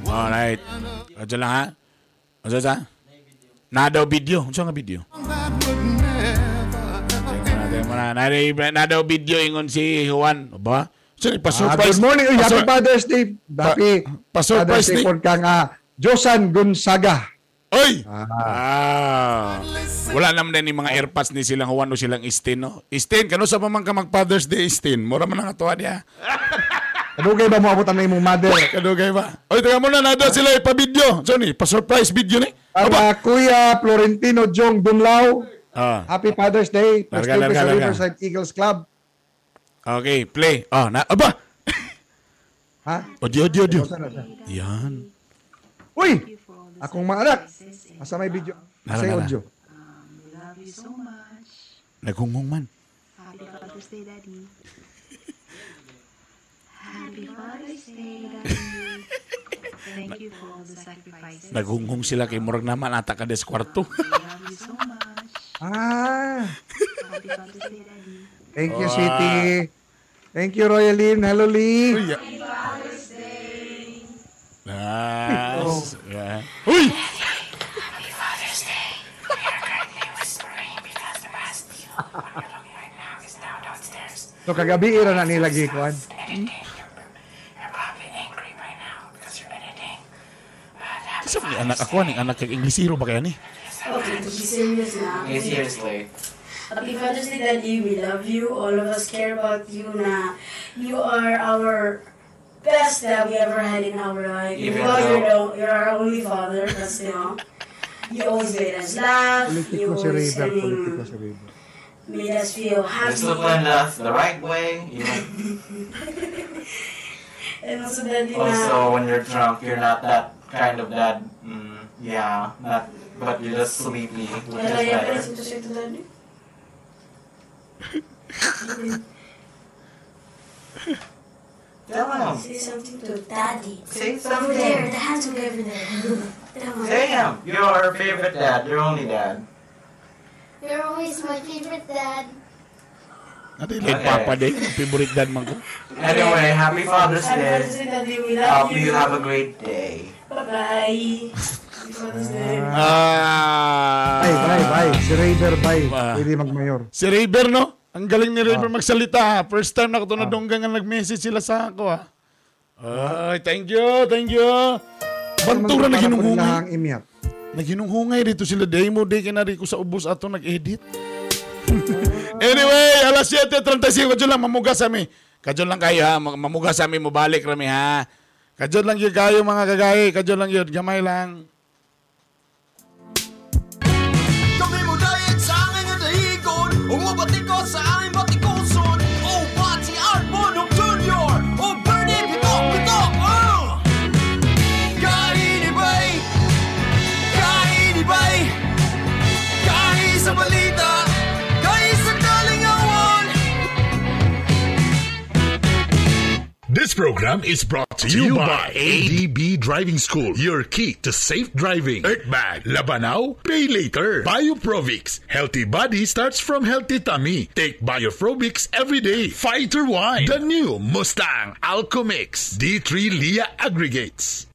Alright. O dyan lang ha? O dyan sa? Nadaw video. O dyan nga video? Nadaw video ingon si Juan. O ba? Sorry, pa-surprise. Good morning. Happy Father's Day. Happy Father's Day. Kung kang Josan Gonzaga. Oy! Wala naman din yung mga airpads ni silang Juan o silang Istin, no? Istin, kano sa pamang ka mag-Father's Day, Istin? Mura man ang katuwa niya. Kadugay ba mo abutan na yung mother? Kadugay ba? Oy, taga muna, nado sila ipa-video. Johnny, pa-surprise video ni. Kuya Florentino Jong Dumlao. Happy Father's Day. Larga. Riverside Eagles Club. Okay, play. Aba! Ha? Audio. Yan. Uy! Akong mga anak, asa may video, asa yung audio. Love you so much. Naghungong man. Happy Father's Day, Daddy. Happy Father's Day, Daddy. Thank you for all the sacrifices. Naghunghong sila kay murag naman ata ka des kwarto. We love you so much. Ah. Happy Father's Day, Daddy. Thank you, Siti. Thank you, Royalin. Hello, Lee. Uy, yeah. Happy Father's Day. Nice. Oh. Yeah. Uy! Happy Father's Day. We are currently whispering because the best deal for your looking right now is now downstairs. So, kagabi, ira na nila gikuan. You're probably angry by now because you're editing. So, anak ako, anak kag-Inglesero ba kaya ni? Okay, to be serious now. Yeah, seriously. Happy Father's Day, Daddy. We love you. All of us care about you na. You are our best that we ever had in our life. Even though you're our only father, because you know, you always made us laugh. You always made us feel happy. Just look at us the right way. You know? And also, Daddy, also, when you're drunk, you're not that kind of dad. Yeah, not, but you're just sleepy. Which is better. Damn. Say something to Daddy. Say something. Over there, the hands will be over there. Damn, you're our favorite dad. You're only dad. You're always my favorite dad. Okay. Papa day, favorite dad man ko. Anyway, happy Father's Day. Hope you have a great day. Bye-bye. Bye. Si Rayber, bye. Pwede magmayor. Si Rayber, no? Ang galing ni Rayber magsalita. First time na katunadonggang ang nag-message sila sa ako. Ay, thank you. Bantura na ginunghungay. Naginunghungay dito sila. Demo day ka na rin ko sa ubos ato nag-edit. Anyway, alas 7:35. Kadyo lang, mamugas kami. Kadyo lang kayo, ha? Mamugas kami, mabalik rami, ha? Kadyo lang yun kayo, mga kagay. Kadyo lang yun. Gamay lang. Umabati ko sa aming batikuson. Oh, pati Art Bonhok Jr. Oh, Bernie, pitok! Kainibay Kain sa balita, kain sa kalingawan. This program is brought to you by ADB Driving School, your key to safe driving. Earthbag, Labanaw, pay later. Bioprovix, healthy body starts from healthy tummy. Take Bioprovix every day. Fighter Wine, the new Mustang Alcomix, D3 Lea Aggregates.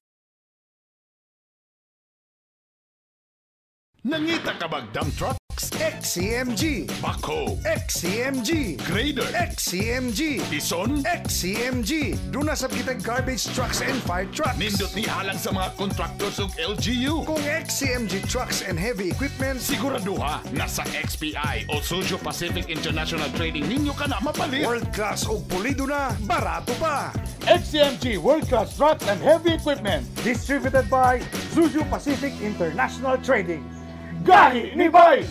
Nangita ka bag dump trucks? XCMG. Bako. XCMG. Grader. XCMG. Bison. XCMG. Duna sab kitang garbage trucks and fire trucks. Nindot ni halang sa mga contractors ug LGU. Kung XCMG trucks and heavy equipment, siguraduha na sa XPI o Suzo Pacific International Trading ninyo ka na mapalit. World class o pulido na, barato pa. XCMG World Class Trucks and Heavy Equipment, distributed by Suzo Pacific International Trading. Gahi ni Bay!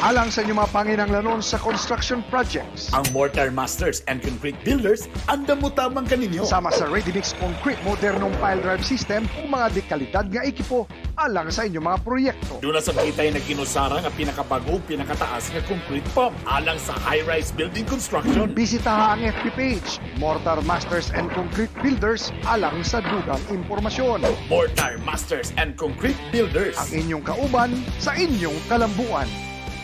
Alang sa inyong mga panginanglanon sa construction projects, ang Mortar Masters and Concrete Builders ang damutamang kaninyo. Sama sa ready-mix concrete, modernong pile drive system, ang mga dekalidad nga ekipo alang sa inyong mga proyekto. Doon na sa kita yung nagkinusara nga pinakabagong pinakataas nga concrete pump alang sa high-rise building construction. Bisitaha ang FB page, Mortar Masters and Concrete Builders alang sa dugang impormasyon. Mortar Masters and Concrete Builders, ang inyong kauban sa inyong kalambuan.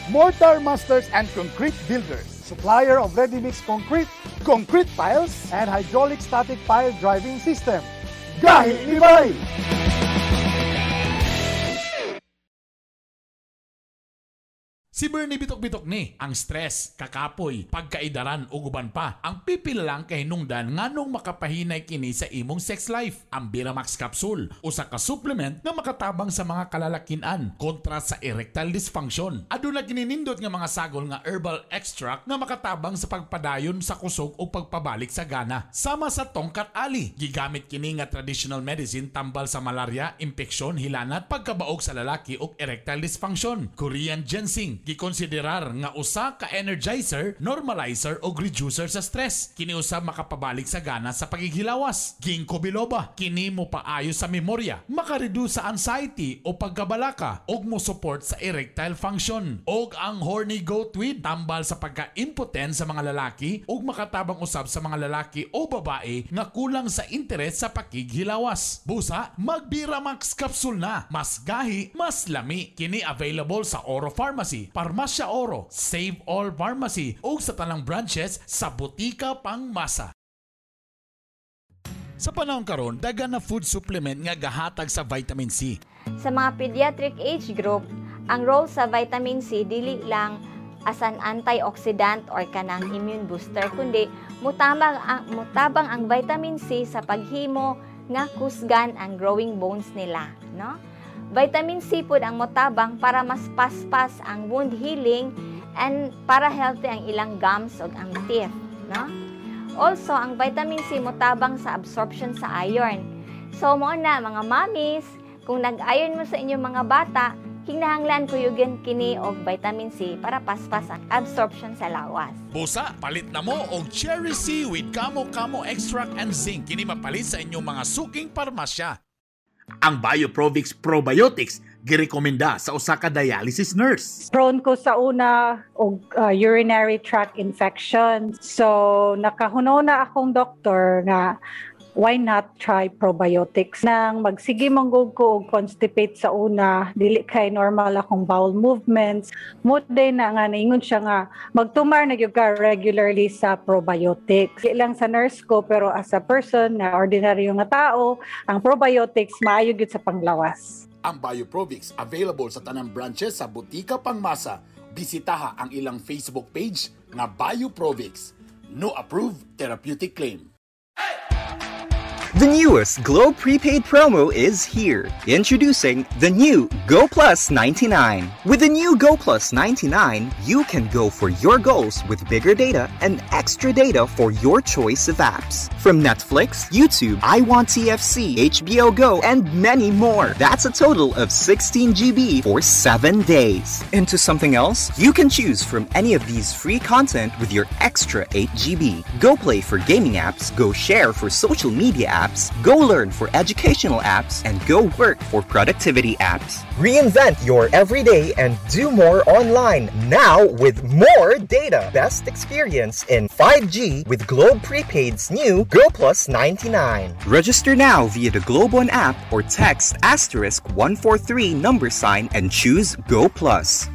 Mortar Masters and Concrete Builders, supplier of ready-mix concrete, concrete piles, and hydraulic static pile driving system. Gahi ni Bay! Si Bernie bitok-bitok ni ang stress, kakapoy, pagkaidaran o guban pa. Ang pipila lang kahinungdan nganong makapahinay kini sa imong sex life. Ang Viramax Capsule, usa ka supplement na makatabang sa mga kalalakian kontra sa erectile dysfunction. Aduna ginindot nga mga sagol nga herbal extract na makatabang sa pagpadayon sa kusog o pagpabalik sa gana. Sama sa tongkat ali, gigamit kini nga traditional medicine tambal sa malaria, impeksyon, hilanat, pagkabaog sa lalaki o erectile dysfunction. Korean ginseng, gikonsiderar nga usa ka energizer, normalizer o reducer sa stress. Kini usa makapabalik sa gana sa pagighilawas. Ginkgo biloba, kini mo paayo sa memorya, makareduce sa anxiety o pagkabalaka, og mo support sa erectile function. Og ang horny goat weed, tambal sa pagka-impotent sa mga lalaki og makatabang usab sa mga lalaki o babae nga kulang sa interes sa pagighilawas. Busa, mag-Viramax Capsule na. Mas gahi, mas lami. Kini available sa Oro Pharmacy, Farmacia Oro, Save All Pharmacy o sa tanang branches sa Butika Pang Masa. Sa panahon karon, daga na food supplement nga gahatag sa vitamin C. Sa mga pediatric age group, ang role sa vitamin C dili lang as an antioxidant or kanang immune booster, kundi mutabang ang vitamin C sa paghimo nga kusgan ang growing bones nila, no? Vitamin C po ang mutabang para mas paspas ang wound healing and para healthy ang ilang gums o ang teeth, no? Also, ang vitamin C mutabang sa absorption sa iron. So, mo na, mga mommies, kung nag-iron mo sa inyong mga bata, kinahanglan kuyugan kini og vitamin C para paspas ang absorption sa lawas. Busa, palit na mo og Cherrysea with Camu Camu Extract and Zinc. Kini mapalit sa inyong mga suking parmasya. Ang Bioprovix Probiotics girekomenda sa usa ka dialysis nurse. Prone ko sa una og urinary tract infection. So nakahunaw na akong doktor nga why not try probiotics. Nang magsige manggog ko og constipate sa una, dili kay normal akong bowel movements. Mood day na nga naingon siya nga magtumar na gyud ka regularly sa probiotics. Dili lang sa nurse ko pero as a person na ordinaryo nga tao, ang probiotics maayo gyud sa panglawas. Ang Bioprovix available sa tanang branches sa Butika Pang Masa. Bisitaha ang ilang Facebook page na Bioprovix. No approved therapeutic claim. The newest Globe Prepaid promo is here. Introducing the new Go Plus 99. With the new Go Plus 99, you can go for your goals with bigger data and extra data for your choice of apps. From Netflix, YouTube, iWant TFC, HBO Go, and many more. That's a total of 16 GB for 7 days. And to something else, you can choose from any of these free content with your extra 8 GB. Go Play for gaming apps, Go Share for social media apps, Go Learn for educational apps, and Go Work for productivity apps. Reinvent your everyday and do more online now with more data. Best experience in 5G with Globe Prepaid's new Go Plus 99. Register now via the Globe One app or text *143 # and choose Go Plus.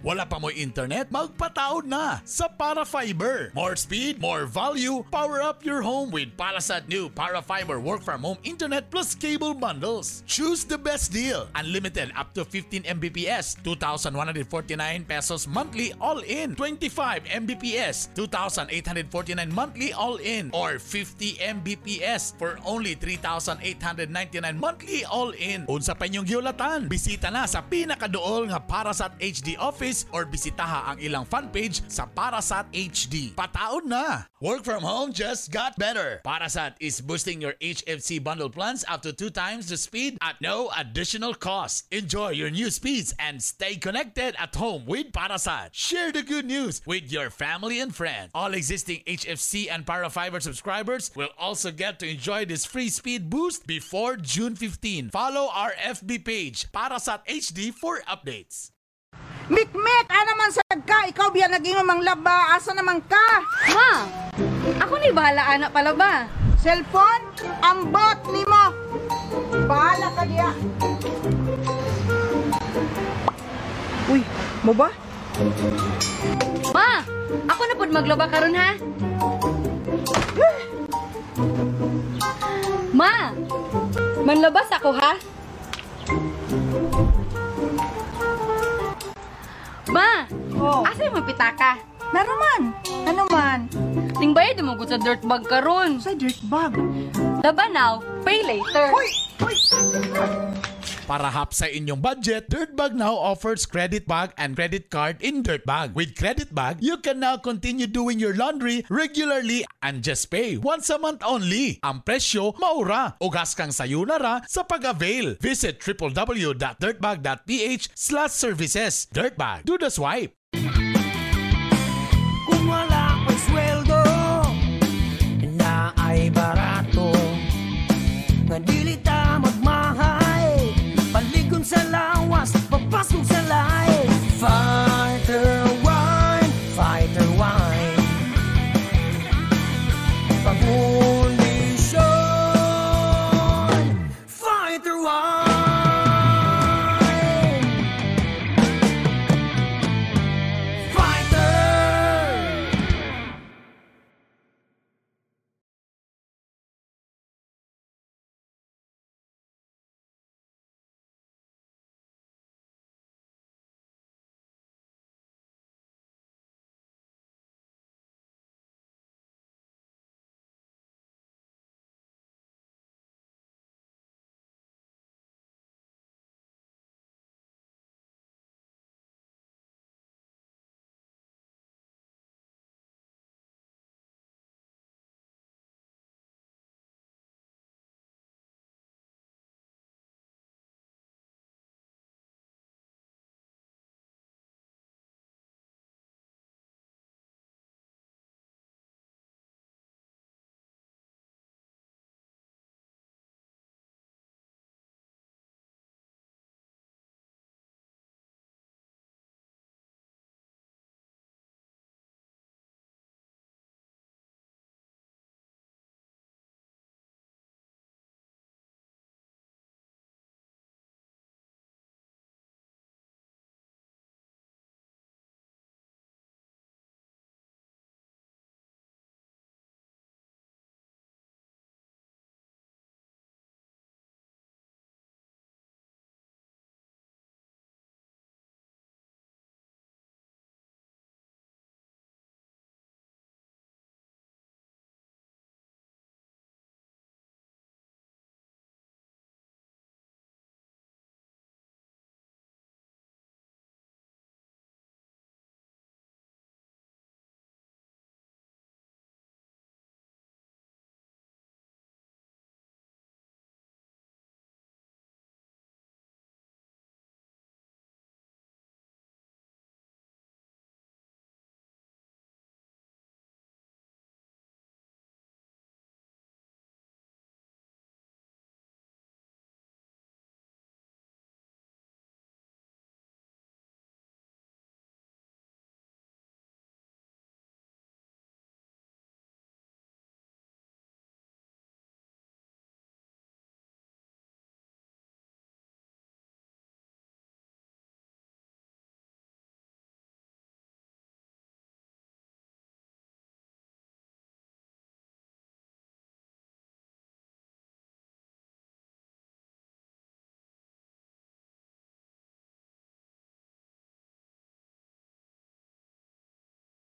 Wala pa mo internet? Magpataod na sa Parafiber. More speed, more value. Power up your home with Parasat new Parafiber work from home internet plus cable bundles. Choose the best deal. Unlimited up to 15 Mbps, 2,149 pesos monthly all in. 25 Mbps, 2,849 monthly all in. Or 50 Mbps for only 3,899 monthly all in. Unsa pa inyong giulatan? Bisita na sa pinakaduol nga Parasat HD office or bisitaha ang ilang fanpage sa Parasat HD. Pataon na! Work from home just got better. Parasat is boosting your HFC bundle plans up to 2 times the speed at no additional cost. Enjoy your new speeds and stay connected at home with Parasat. Share the good news with your family and friends. All existing HFC and Parafiber subscribers will also get to enjoy this free speed boost before June 15. Follow our FB page, Parasat HD, for updates. Mikmik, ano man sag ka? Ikaw biya naging mang laba, asa naman ka? Ma, ako ni bahala anak pala ba? Cellphone, ambot ni mo. Bahala ka diya. Uy, mo ba? Ma, ako na pud maglaba karon ha? Ma, manlabas ako ha? Ma, asa yung pitaka? Naruman. Ano man? Tingbayad mo ko sa dirt bag karon. Sa dirt bag? Laba now, pay later. Hoy! Hoy! para hap sa inyong budget, Dirtbag now offers credit bag and credit card in Dirtbag. With credit bag, you can now continue doing your laundry regularly and just pay once a month only. Ang presyo, maura. Ugas kang sayonara sa pag-avail. Visit www.dirtbag.ph/services. Dirtbag. Do the swipe. Kung wala ko'y sweldo na ay barato, nadilita magmahay, paligong sa lawas, papasok sa life. Fighter wine, pag-unisyon, fighter wine, fighter!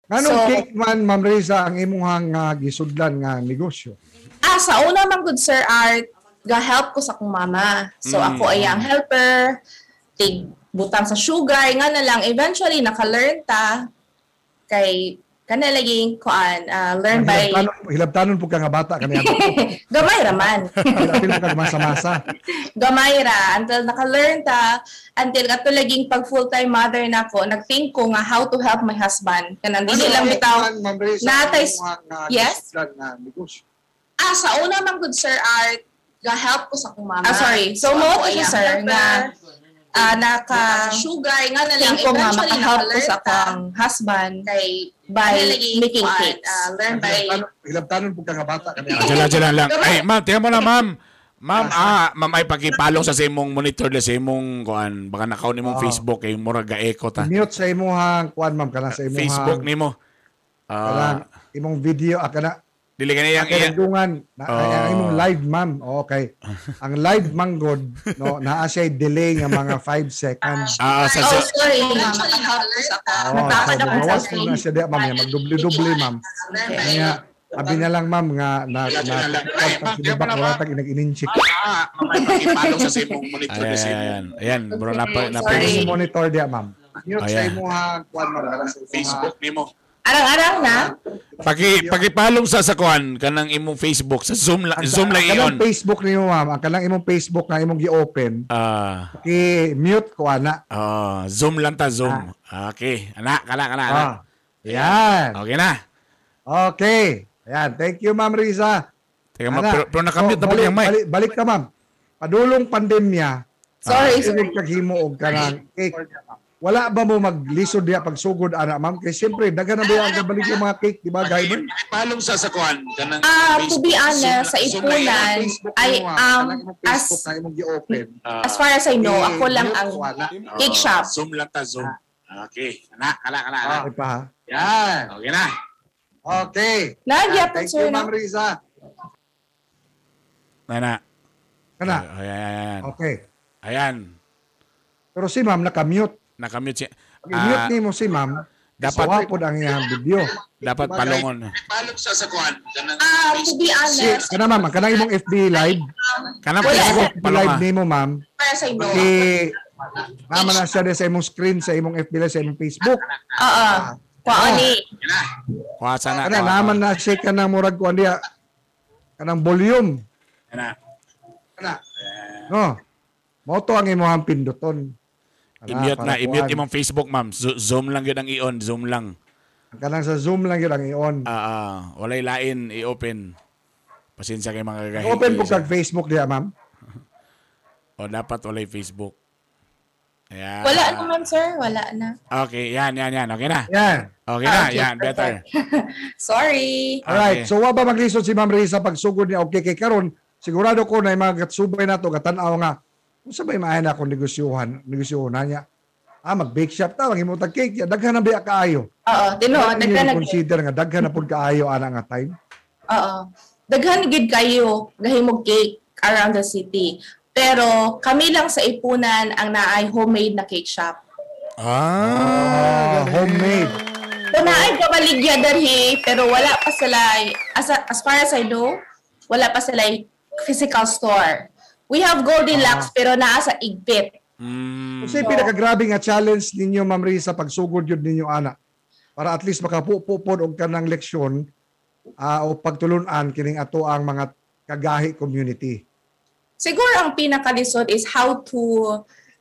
Anong so, cake man, Ma'am Reza, ang imuhang gisudlan nga negosyo? Sa una, Ma'am Good Sir Art, ga-help ko sa kong mama. So, ako ay ang helper, tigbutang sa sugar, nga na lang. Eventually, naka-learn ta kay kanalaging koan, learn by... Hilabtanon po ka nga bata. Gamay raman. Hilabtin po ka masa-masa. Gamay ra. Until naka-learn ta, until katulaging pag full-time mother na ko, nag-think ko nga how to help my husband. Kanandili lang bitaw. Natay... Yes? Sa una, Ma'am Good Sir Art, ga-help ko sa akong mama. Sorry. So, mo ko siya, sir, na naka-sugar, nga na lang, eventually naka-learn sa akong husband kay... by making cakes. Learn by... Hilabtanon po ka nga bata. Diyan lang. Ay, ma'am, tingnan mo na, ma'am. Ma'am, ma'am ay pakipalong sa imong monitor na sa imong kuan. Baka nakaw ni mong Facebook, yung muraga echo ta. Mute sa imong kuan, ma'am, kana sa imong Facebook ni mo. Kana imong video, kana. Dili ka na yung... Dungan, ang imong live, ma'am. Okay. Ang live, ma'am, God, naa siya delay ng mga 5 seconds. Sorry. Natawa na po sa akin. Nawas na siya, ma'am. Magdubli-dubli, ma'am. Abi na lang, ma'am, nga na inag-ininsik. Ipalong sa simong monitor. Ayan, ayan. Bro, monitor dia, ma'am. Facebook ni mo. Arang-arang na. Pakipalong sa kuhan kanang imong Facebook sa Zoom lang iyon. Kanang Facebook niyo ma'am, kanang imong Facebook na imong gi-open. I-mute ko ana. Zoom lang ta Zoom. Okay, ana, kana. Ayan. Okay na. Okay. Ayan, thank you ma'am Reza. Teka ma'am, pero nakamute na pala yung mic. Balik ka ma'am. Padulong pandemya. Sorry, nagkaghimo og kanang cake. Wala ba mo maglisod niya pagsugod, ana, ma'am? Kasi siyempre, daga na ba yung balik yung mga cake, di ba, Gaiman? Palong sa sakuhan. To be honest, sa Ipunan, as far as I know, ako lang ang cake shop. Zoom lang ta, Zoom. Okay. Kana. Okay pa, ha? Yan. Okay na. Okay. Nagya po, sir. Thank you, ma'am Reza. Kana. Ayan. Okay. Ayan. Pero si ma'am, nakamute siya. Mute ni mo si ma'am. Dapat wapod ang iyang video. Dapat palungon. Palong sa sakuan. To be honest. Kana ma'am, kana imong FB live. Kana FB live ni mo ma'am. Mama na siya sa imong screen, sa imong FB live, sa imong Facebook. Oo. Kwaani. Kwa sana. Kana naman na siya kana murag kuan dia. Kanang volume. Kana. No. Mao to ang imong pinduton. I-mute imong Facebook, ma'am. Zoom lang yun ang i-on. Zoom lang. Kanang sa Zoom lang yun ang i-on. Walay lain. I-open. Pasensya kayo mga kagahit. Open po kag Facebook diya, ma'am. O, dapat walay Facebook. Ayan. Wala naman, sir. Wala na. Okay. Yan. Okay na. Yan. Better. Sorry. Alright. So, waba maglisod si Ma'am Reza pagsugod niya. Okay, kay karon sigurado ko na yung mga katsubay na ito, katanaw nga. Kung sabay maayon akong negosyohan niya, mag-bake shop ta, mag-imutag cake niya, daghan na ba kaayo? Oo, dinoon, daghan na. Consider nga, daghan na po kaayo ana nga time? Oo. Daghan gid kayo, gahimog cake around the city. Pero kami lang sa Ipunan ang naay homemade na cake shop. Homemade. So naay kabaligya darhi, pero wala pa sila, as far as I know, wala pa sila physical store. We have Goldilocks pero naa sa igbit. Kasi pinakagrabe nga challenge ninyo, Ma'am Reza, pagsugod yun ninyo, ana. Para at least makapupupod og kanang leksyon o pagtulunan kining ato ang mga kagahi community. Siguro ang pinakalisod is how to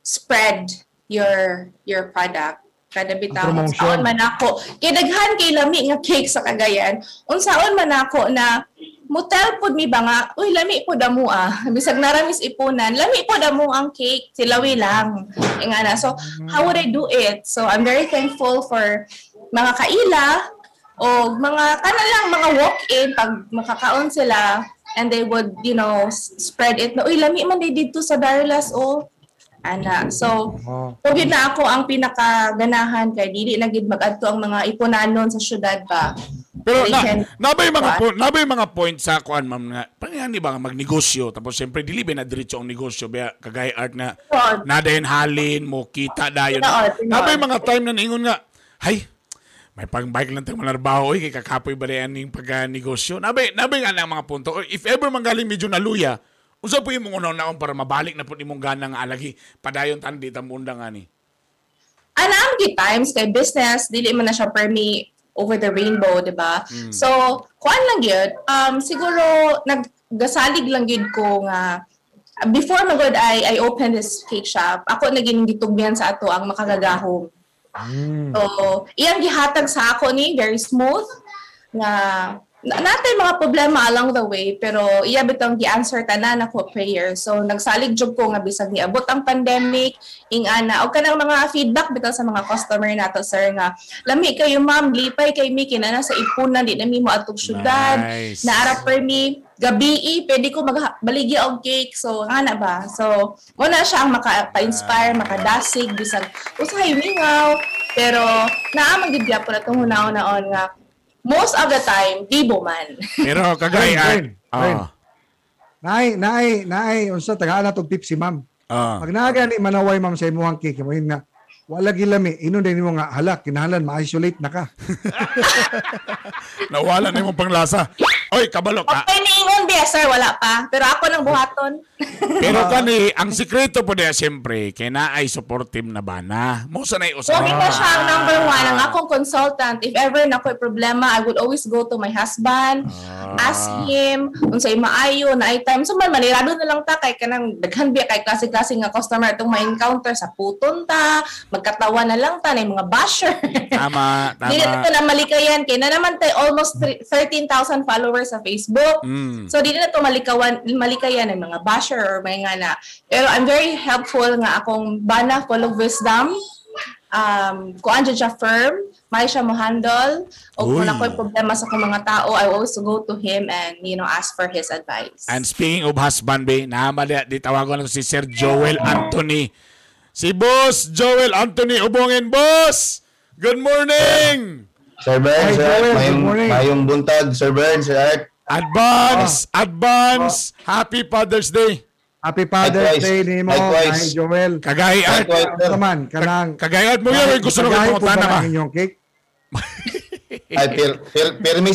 spread your product. Kada bitaw unsaon man ako kay daghan kay lami nga cake sa Cagayan, unsaon man ako na motel pud mi ba nga uy lami pud amo bisag naramis Ipunan lami pud amo ang cake silawi lang ingana. So how would I do it? So I'm very thankful for mga kaila o mga kanalang mga walk-in pag makakaon sila and they would spread it na uy lami man day dito sa Darla's ana. So, COVID na ako ang pinakaganahan kay dili na gid mag-adto ang mga Ipunanon sa syudad ba. Pero nabay mga point sa kuan ma'am nga. Pangani ba magnegosyo tapos siyempre dili ba na diretso ang negosyo ba kagay art na nadayon halin mo kita dayon. Nabay mga time na ingon nga, hay may pang-bike lang tayong malarbaho kay kakapoy ba ning pag-negosyo. Nabay nga na mga punto. If ever manggaling medyo naluya, usa po imong una-unaon para mabalik na po imong gana nga alagi padayon tandi tambunda nga ni. Ana ang good times kay business dili man na siya per me over the rainbow, di ba? So, kuan lang gyud, siguro naggasalig lang gyud ko nga before magod I open this cake shop, ako naging gitugyan sa ato ang makagagahom. So, iyang gihatag sa ako ni very smooth nga natay mga problema along the way pero iya bitong gi-answer tanan ako prayer. So nagsalig jud ko nga bisag niabot ang pandemic ingana og kanang mga feedback bitaw sa mga customer nato sir nga lami kayo ma'am lipay kay mi kinana sa Ipunan di na mi moadtog syudad. Nice. Naara per mi gabi pwede ko magbaligya og cake so ana ba. So mo na siya ang maka-inspire makadasig bisag usahay mingaw pero naa magidya po na tong hunaw-naon nga most of the time, dibo man. Pero kagayaan. Naay, unsa tagaan na itong tip si ma'am. Pag naagani manaway ma'am sa imuhang cake, Wala gilami. Inunday mo nga, hala, kinahalan, ma-isolate na ka. Nawala na yung panglasa. Oy, kabalo ka. Okay, niingon biya, sir. Wala pa. Pero ako ng buhaton. Pero kani, ang sikreto po niya, siyempre, kina ay supportive na ba na? Musa na iusahan. Huwag ito siya ang number one. Ang akong consultant, if ever na ko'y problema, I would always go to my husband, ask him, kung sa'y maayo, na ay time. So, manirado na lang ta, kay ka nang daghan biya, kay klase-klase nga customer itong ma-encounter sa puton ta, magkatawa na lang ta na mga basher. Tama, tama. Dito na malikayan. Kaya na naman tayo almost 13,000 followers sa Facebook. Mm. So, dito na ito malikayan ng mga basher or mga na. Pero I'm very helpful nga akong bana full of wisdom. Kung andyan siya firm, may siya mo handle, o kung na ko'y problema sa kong mga tao, I always go to him and, you know, ask for his advice. And speaking of husband, bae, ditawagan ko si Sir Joel Anthony. Si Boss Joel Anthony Ubongin. Boss! Good morning! Sir Burns, mayong buntag. Sir Burns, Sir Art. Advance. Happy Father's Day. Happy Father's Day ni mo. Hi, Joel. Kagay, Art. Kagay, Art mo yun. Gusto nung kapungutan na ka. Ay, permi,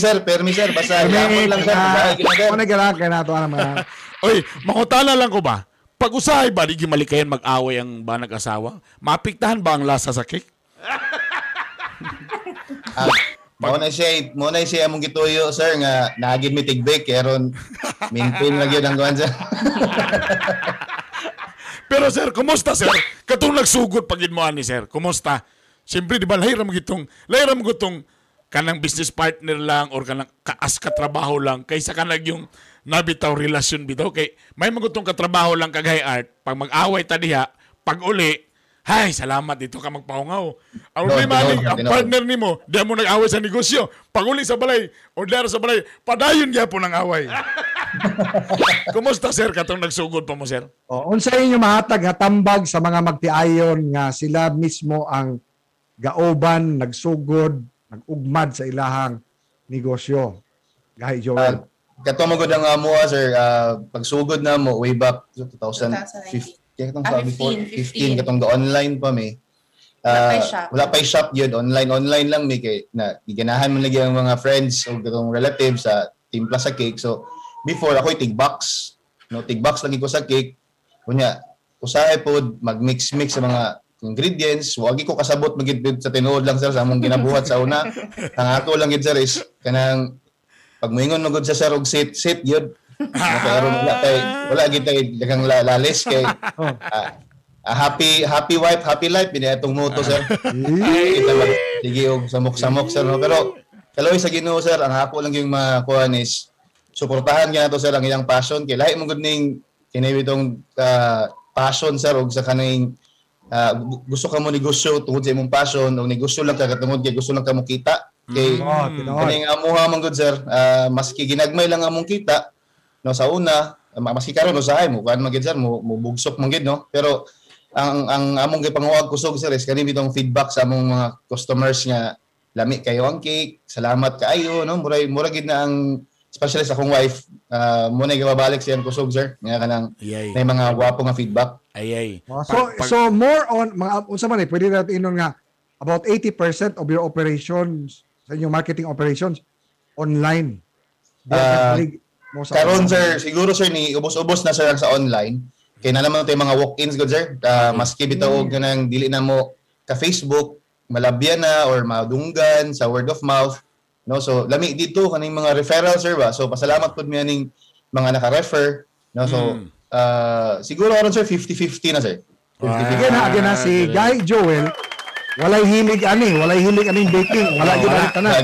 sir. Basta yakon lang, sir. Kung nagkailangan kayo na ito, alam mo na. Uy, makutala lang ko ba? Pag-usahay ba, di malikayan mag-away ang ba nag-asawa? Mapiktahan ba ang lasa sa cake? Muna siya mong gituyo, sir, nga nagin mi tigbik, karon maintain lang yun ang guwan siya. Pero sir, kumusta, sir? Katong nagsugod pagin mo ani, sir. Kumusta? Siyempre, di ba, lahiram mo gitong kanang business partner lang or kanang kaas katrabaho lang kaysa kanag yung nabitaw relasyon bitaw kay may magutong katrabaho lang kagay Art pag mag-away ta diha pag uli hay salamat dito ka magpahungaw ang maling ang partner nimo di mo nag-away sa negosyo pag uli sa balay order sa balay padayon gyapon ang away. Kumusta sir katong nagsugod pa mo sir? O unsa inyo mahatag hatambag sa mga magtiayon nga sila mismo ang gaoban nagsugod nagugmad sa ilahang negosyo gay Joel? Katong magod ang amuha, sir. Pagsugod na mo, way back 2015. Katong sabi po, 2015. Katong online pa, may. Wala pa'y shop yun. Online lang, may. Iganahan mo lagi ang mga friends o katong relatives sa timpla sa cake. So, before, ako'y tigbox. No, tigbox lagi ko sa cake. Kunya, usahay po, mag-mix-mix sa mga ingredients. Wagi ko kasabot mag-inpid sa tinuod lang, sir, sa among ginabuhat sa una. Ang ato lang yun, sir, is kanang pag moingon nagod sa sarog sit yun. Wala agad tayo lagang lalis kay happy wife, happy life. Bina itong moto, sir. Sige, samok-samok, sir. Pero kaloy sa Ginoo, sir, ang ako lang yung mga kuhan is suportahan ka na to, sir, ang ilang passion. Kaya lahat mong gudning kinawin itong passion, sir, o sa kanyang gusto ka mo negosyo tungkol sa imong passion o negosyo lang ka katungod kaya gusto lang ka mo kita. Okay. Kaning amuha man gud sir, maski ginagmay lang among kita no sa una, maski karon usahay mo kan man gid sir, mo bugsok man gid no. Pero ang among gipanguwag kusog sir is kani bitong feedback sa among mga customers nga lami kayo ang cake, salamat kaayo no. Mura gid na ang especially sa akong wife, mo na gababalik siya ang kusog sir. Nga kanang may mga gwapo nga feedback. Ayay. So more on mga unsa man pwede natin inon nga about 80% of your operations sa inyong marketing operations online. Karon sir, siguro sir ni ubos-ubos na sir sa online. Kaya na naman tayong mga walk-ins good sir. Maski bitaw og nang dili na mo ka Facebook, malabyan na or madunggan sa word of mouth. No, so lami dito kaning mga referral sir ba. So pasalamat pud mi aning mga naka-refer. No, so siguro karon sir 50-50 na sir. 50-50 na agad na si Guy Joel. Walay hilig aning baking. Wala gyud ang tanan.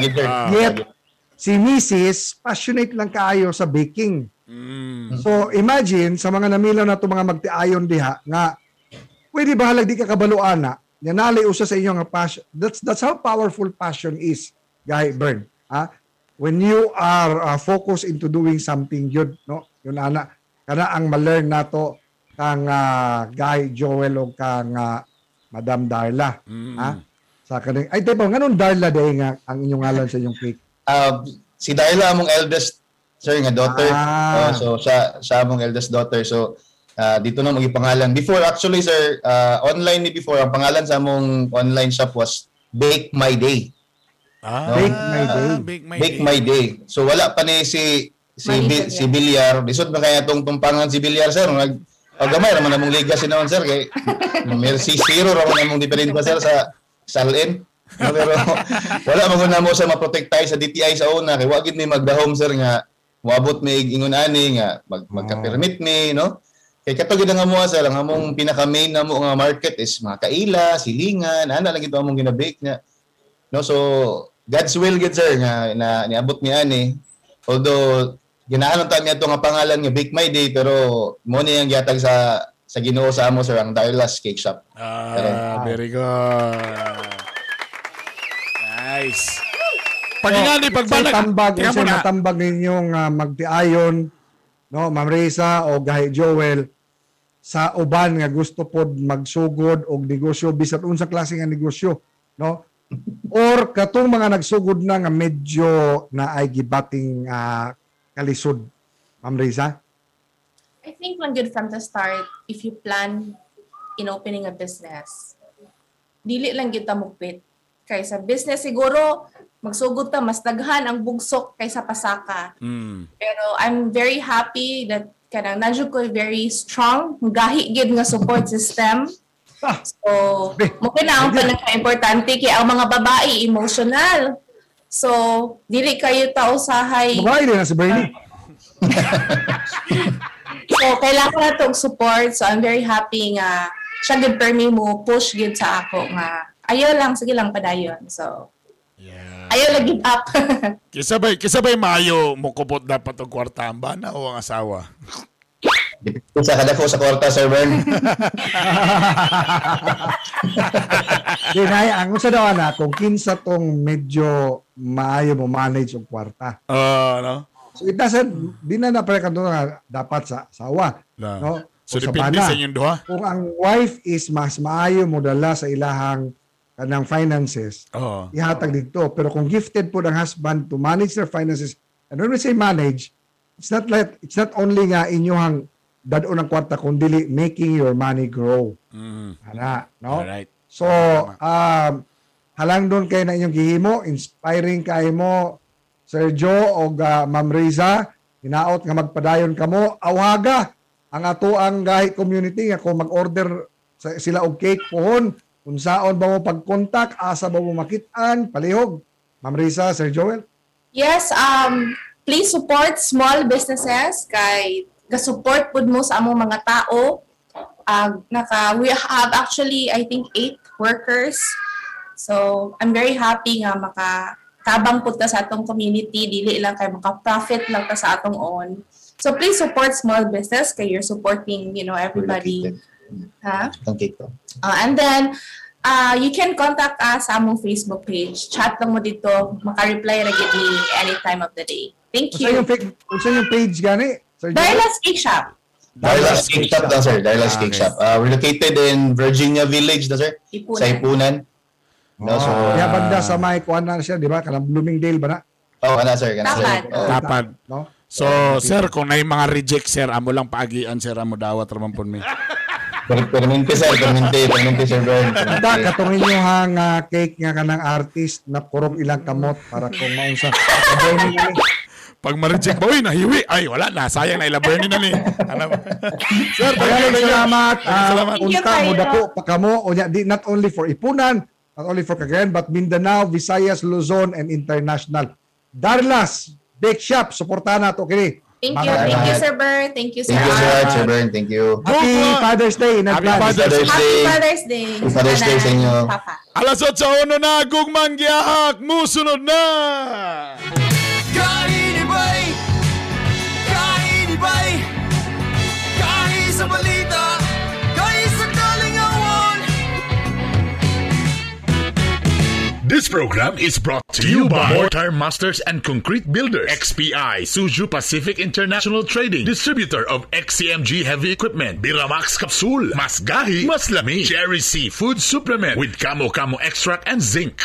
Yet, si Mrs. passionate lang kaayo sa baking. Mm. So, imagine, sa mga namilaw na ito mga magtiayon diha, nga, pwede ba halag di ka kabaluan na, nanali usa sa inyo nga passion. That's how powerful passion is, Guy Bern. When you are focused into doing something good, no? Yun, ana. Kana ang ma-learn na ito kang Guy Joel o kang Madam Darla. Sa kaning ay tayo nga nun Darla day nga ang inyong ngalan sa inyong cake. Si Darla among eldest sir nga daughter. So siya among eldest daughter. So Dito na magipangalan. Before, actually, sir, online ni before, ang pangalan sa among online shop was Bake My Day. Ah, no? Bake My Day. So, wala pa ni si Bilyar. Lisod ba kaya itong tumpangan si Bilyar, sir? Paggamay naman among legacy naman, sir. Kay, mercy zero naman among diferente, sir, sa LN. No, pero wala maguna mo sa maprotect tayo sa DTI sa una. Kaya wagin ni magdahom, sir, nga wabot may ingunani, nga magka-permit ni, no? Kaya katagid nga mo sir, ang among pinaka-main na mo nga market is mga kaila, silingan, ana lang ito among ginabake niya. No, so God's will good sir nga na niabot niya ni. Although ginahanon ta niya to nga pangalan nga Bake My Day pero mo niya ang yatag sa Ginoo sa amo sir ang Darla's Cake Shop. Ah, very good. Nice. Pagingani pagbalak tambag sa matambag ninyong magdiayon. No, Ma'am Reza o Gahi Joel sa uban nga gusto pod magsugod og negosyo bisan unsa klase nga negosyo, no? Or katong mga nagsugod na nga medyo naay gibating kalisod, Ma'am Reza? I think one good from the start if you plan in opening a business. Dili lang kita mupit kaysa business siguro magsugod ta mas daghan ang bugsok kaysa pasaka. Mm. Pero I'm very happy that kanang najuk ko very strong gahi gid nga support system. So mo kinaon pa lang importante kay ang mga babae emotional. So dili kayo ta usahay. Babae din na si Brainy. So kailangan na tong support. So I'm very happy nga siya gid permi mo push gid sa ako nga ayo lang sige lang padayon. So yeah. Ayaw na give up. Kisabay maayo mo kubot dapat ang kwarta ang bana o ang asawa? Sa kadako sa kwarta, Sir Bern. Dinay, ang unsa daw na kung kinsa tong medyo maayo mo manage ang kwarta. No? So it doesn't, di na naparekan doon na dapat sa asawa. No. No? So depende sa inyong duha? Kung ang wife is mas maayo mo dala sa ilahang kanang finances, ihatag dito. Pero kung gifted po ng husband to manage their finances, and when we say manage, it's not only nga inyong dadon ng kwarta, kundi making your money grow. Mm. Hala, no? Alright. So, halang doon kayo na inyong gihimo, inspiring kayo mo, Sir Joe o Ma'am Reza, hinaot nga magpadayon ka mo, awaga ang ato ang gahi community, kung mag-order sila og cake pohon, kung saan ba mo pag-contact, asa ba mo makitaan, palihog? Ma'am Reza, Sir Joel? Yes, please support small businesses. Kay ga-support po mo sa among mga tao. We have actually, I think, 8 workers. So, I'm very happy nga makatabang po ta sa atong community. Dili lang kayo makaprofit lang ta sa atong own. So, please support small business kay you're supporting, you know, everybody. Huh? And then you can contact us sa among Facebook page. Chat lang mo dito, maka-reply ra gid ni any time of the day. Thank you. Unsa yung page gani? Darla's Cake Shop. Darla's Cake Shop daw sir. Darla's Cake Shop. We're located in Virginia Village daw sir. Ipunan. Sa Ipunan. No, so ya banda sa may kuwanan siya, di ba? Kanang Bloomingdale ba na? Oh, ana sir, kana sir. Tapad, no? So, sir, kung naay mga reject sir, amo lang paagian sir, amo dawat ra man pud mi. Permanente, Sir Bern. Anda, katungin nyo hang cake nga ka ng artist na kurong ilang kamot para kung maunsa. Pag ma-reject ba, uy, nahiwi. Ay, wala na. Sayang na, ilaburnin na ni. Sir, salamat. Unta, muda po, pakamo. Not only for Ipunan, not only for Cagayan, but Mindanao, Visayas, Luzon, and international. Darla's Bake Shop. Suportahan na ito, okay? Thank you, Sir Bern. Thank you, Sir Art. Thank you, Sir Bern. Thank you. Happy Father's Day. Happy Father's Day sa inyo. Alas 8:01 na, gugmang giyahak, musunod na! Kainibay, kain sa balita, kain sa kalingawan. This program is brought to you by Mortar Masters and Concrete Builders, XPI Suzo Pacific International Trading, distributor of XCMG Heavy Equipment, Viramax Capsule, Mas Gahi, Mas Lami, Cherrysea Food Supplement with Camu Camu Extract and Zinc.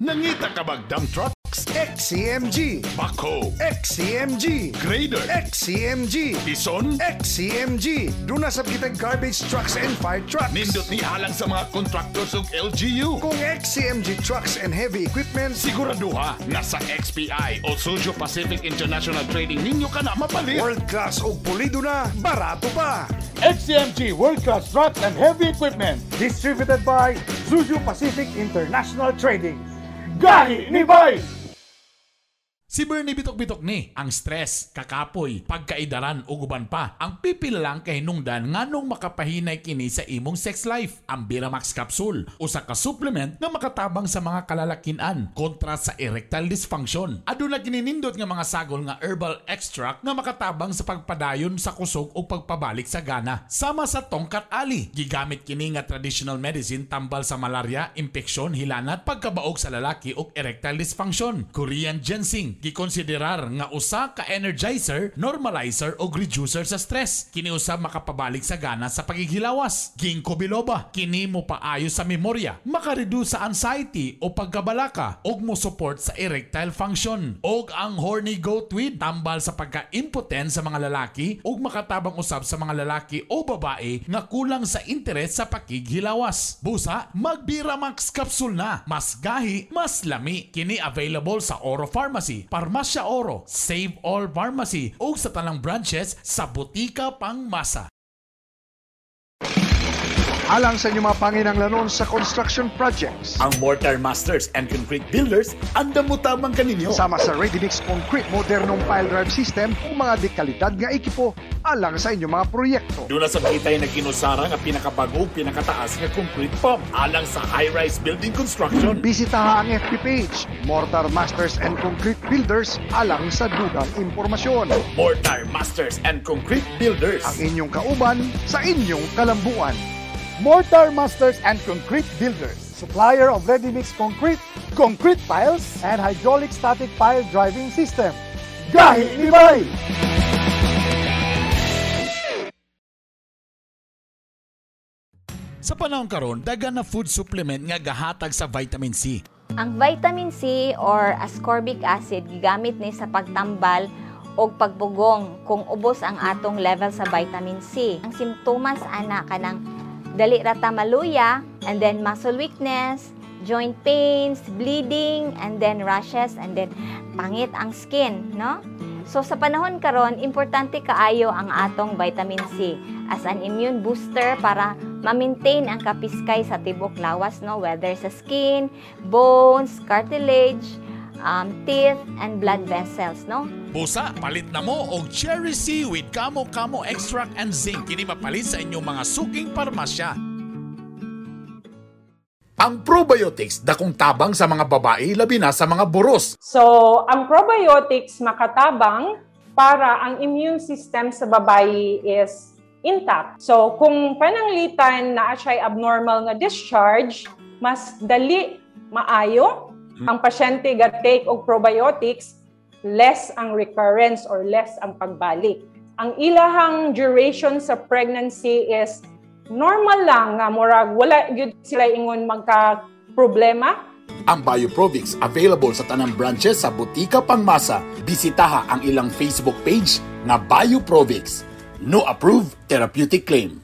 Nangita ka bag dump trucks? XCMG. Bako. XCMG. Grader. XCMG. Bison. XCMG. Dunasab kitang garbage trucks and fire trucks. Nindot ni halang sa mga contractors ng LGU. Kung XCMG trucks and heavy equipment, siguraduha nasa XPI o Suzo Pacific International Trading ninyo ka na mapalit. World class o pulido na, barato pa. XCMG World Class Trucks and Heavy Equipment, distributed by Suzo Pacific International Trading. Gahi ni Bay! Si Bernie bitok-bitok ni ang stress, kakapoy, pagkaidaran o guban pa. Ang pipil lang kahinungdan nganong makapahinay kini sa imong sex life. Ang Viramax Capsule o sa ka-supplement na makatabang sa mga kalalakinan kontra sa erectile dysfunction. Aduna ginindot nga mga sagol nga herbal extract na makatabang sa pagpadayon sa kusog o pagpabalik sa gana. Sama sa tongkat ali, gigamit kini nga traditional medicine tambal sa malaria, impeksyon, hilanat, pagkabaog sa lalaki o erectile dysfunction. Korean ginseng gikonsiderar nga usa ka energizer, normalizer o reducer sa stress. Kini usab makapabalik sa gana sa pagighilawas. Ginkgo biloba, kini mo paayo sa memorya, makareduce sa anxiety o pagkabalaka og mo support sa erectile function. Og ang horny goatweed tambal sa pagka-impotent sa mga lalaki og makatabang usab sa mga lalaki o babae nga kulang sa interes sa pagighilawas. Busa, magbiramax capsule na. Mas gahi, mas lami. Kini available sa Oro Pharmacy, Farmacia Oro, Save All Pharmacy o sa tanang branches sa Butika Pang Masa. Alang sa inyo mga panginang lanon sa construction projects, ang Mortar Masters and Concrete Builders andam mo tamang kaninyo. Sama sa ready-mix concrete, modernong pile drive system o mga dekalidad nga ekipo alang sa inyo mga proyekto. Doon na sabitay na kinusara nga pinakabagong pinakataas nga concrete pump alang sa high-rise building construction. Bisitaha ang FB page, Mortar Masters and Concrete Builders alang sa dugang impormasyon. Mortar Masters and Concrete Builders, ang inyong kauban sa inyong kalambuan. Mortar Masters and Concrete Builders, supplier of ready-mix concrete, concrete piles, and hydraulic static pile driving system. Gahi ni Bay! Sa panahon karon, dagan na food supplement nga gahatag sa vitamin C. Ang vitamin C or ascorbic acid gigamit ni sa pagtambal o pagbugong kung ubos ang atong level sa vitamin C. Ang simptomas ana kanang dali rata maluya, and then muscle weakness, joint pains, bleeding, and then rashes, and then pangit ang skin, no? So sa panahon karon, importante kaayo ang atong vitamin C as an immune booster para ma-maintain ang kapiskay sa tibok lawas, no? Whether sa skin, bones, cartilage, teeth, and blood vessels, no? Busa, palit na mo og Cherrysea with Camu Camu Extract and Zinc. Kini mapalit sa inyong mga suking parmasya. Ang probiotics, dakong tabang sa mga babae, labi na sa mga boros. So, ang probiotics makatabang para ang immune system sa babae is intact. So, kung pananglitan na asay abnormal nga discharge, mas dali maayo ang pasyente ga take og probiotics, less ang recurrence or less ang pagbalik. Ang ilahang duration sa pregnancy is normal lang nga murag wala gyud sila ingon magka problema. Ang Bioprovix available sa tanang branches sa Butika Pang Masa. Bisitaha ang ilang Facebook page na Bioprovix. No approved therapeutic claim.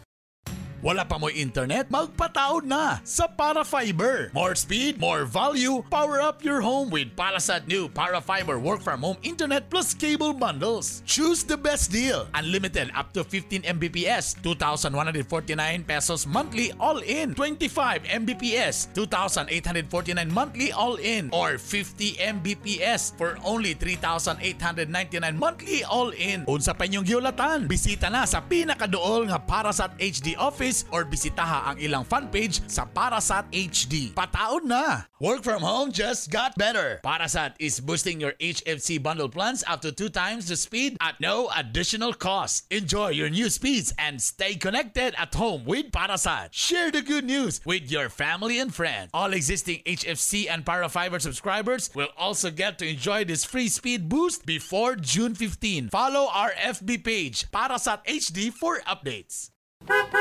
Wala pa mo'y internet? Magpataod na sa Parafiber. More speed, more value. Power up your home with Parasat new Parafiber work from home internet plus cable bundles. Choose the best deal. Unlimited up to 15 Mbps, 2,149 pesos monthly all-in. 25 Mbps, 2,849 monthly all-in. Or 50 Mbps for only 3,899 monthly all-in. Unsa pa inyong giulatan? Bisita na sa pinakaduol nga Parasat HD office or bisitaha ang ilang fanpage sa Parasat HD. Pataon na! Work from home just got better. Parasat is boosting your HFC bundle plans up to 2 times the speed at no additional cost. Enjoy your new speeds and stay connected at home with Parasat. Share the good news with your family and friends. All existing HFC and Parafiber subscribers will also get to enjoy this free speed boost before June 15. Follow our FB page, Parasat HD, for updates.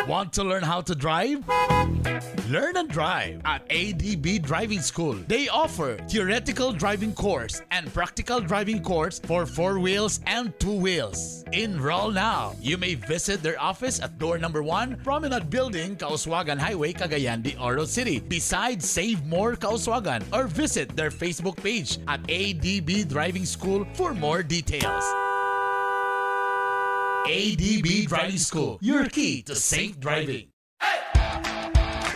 Want to learn how to drive? Learn and drive at ADB Driving School. They offer theoretical driving course and practical driving course for 4 wheels and 2 wheels. Enroll now. You may visit their office at door number 1, Promenade Building, Kauswagan Highway, Cagayan de Oro City, beside Save More Kauswagan, or visit their Facebook page at ADB Driving School for more details. ADB Driving School, your key to safe driving.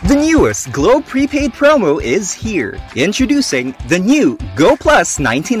The newest Globe Prepaid promo is here. Introducing the new Go Plus 99.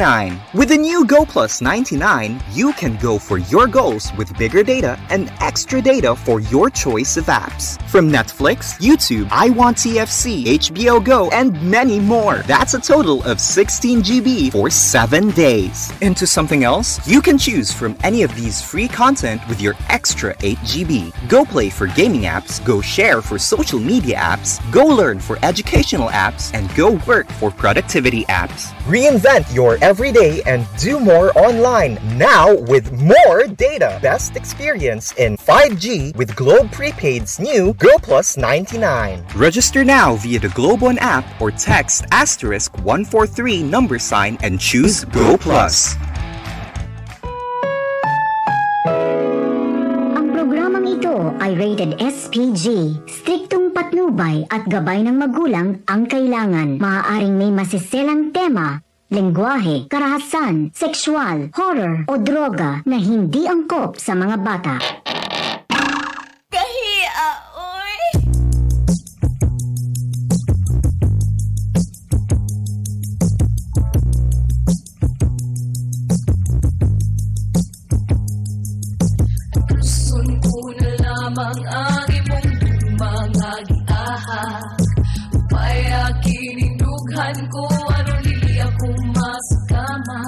With the new Go Plus 99, you can go for your goals with bigger data and extra data for your choice of apps. From Netflix, YouTube, iWant TFC, HBO Go, and many more. That's a total of 16 GB for 7 days. Into something else? You can choose from any of these free content with your extra 8 GB. Go Play for gaming apps, Go Share for social media apps, Go Learn for educational apps, and Go Work for productivity apps. Reinvent your everyday and do more online now with more data. Best experience in 5G with Globe Prepaid's new Go Plus 99. Register now via the Globe One app or text *143 # and choose Go Plus. Ay rated SPG, striktong patnubay at gabay ng magulang ang kailangan. Maaaring may masiselang tema, lengguwahe, karahasan, sexual, horror o droga na hindi angkop sa mga bata. Ang aking mong dumangag-aha upay aking indughan ko anong lili akong masakama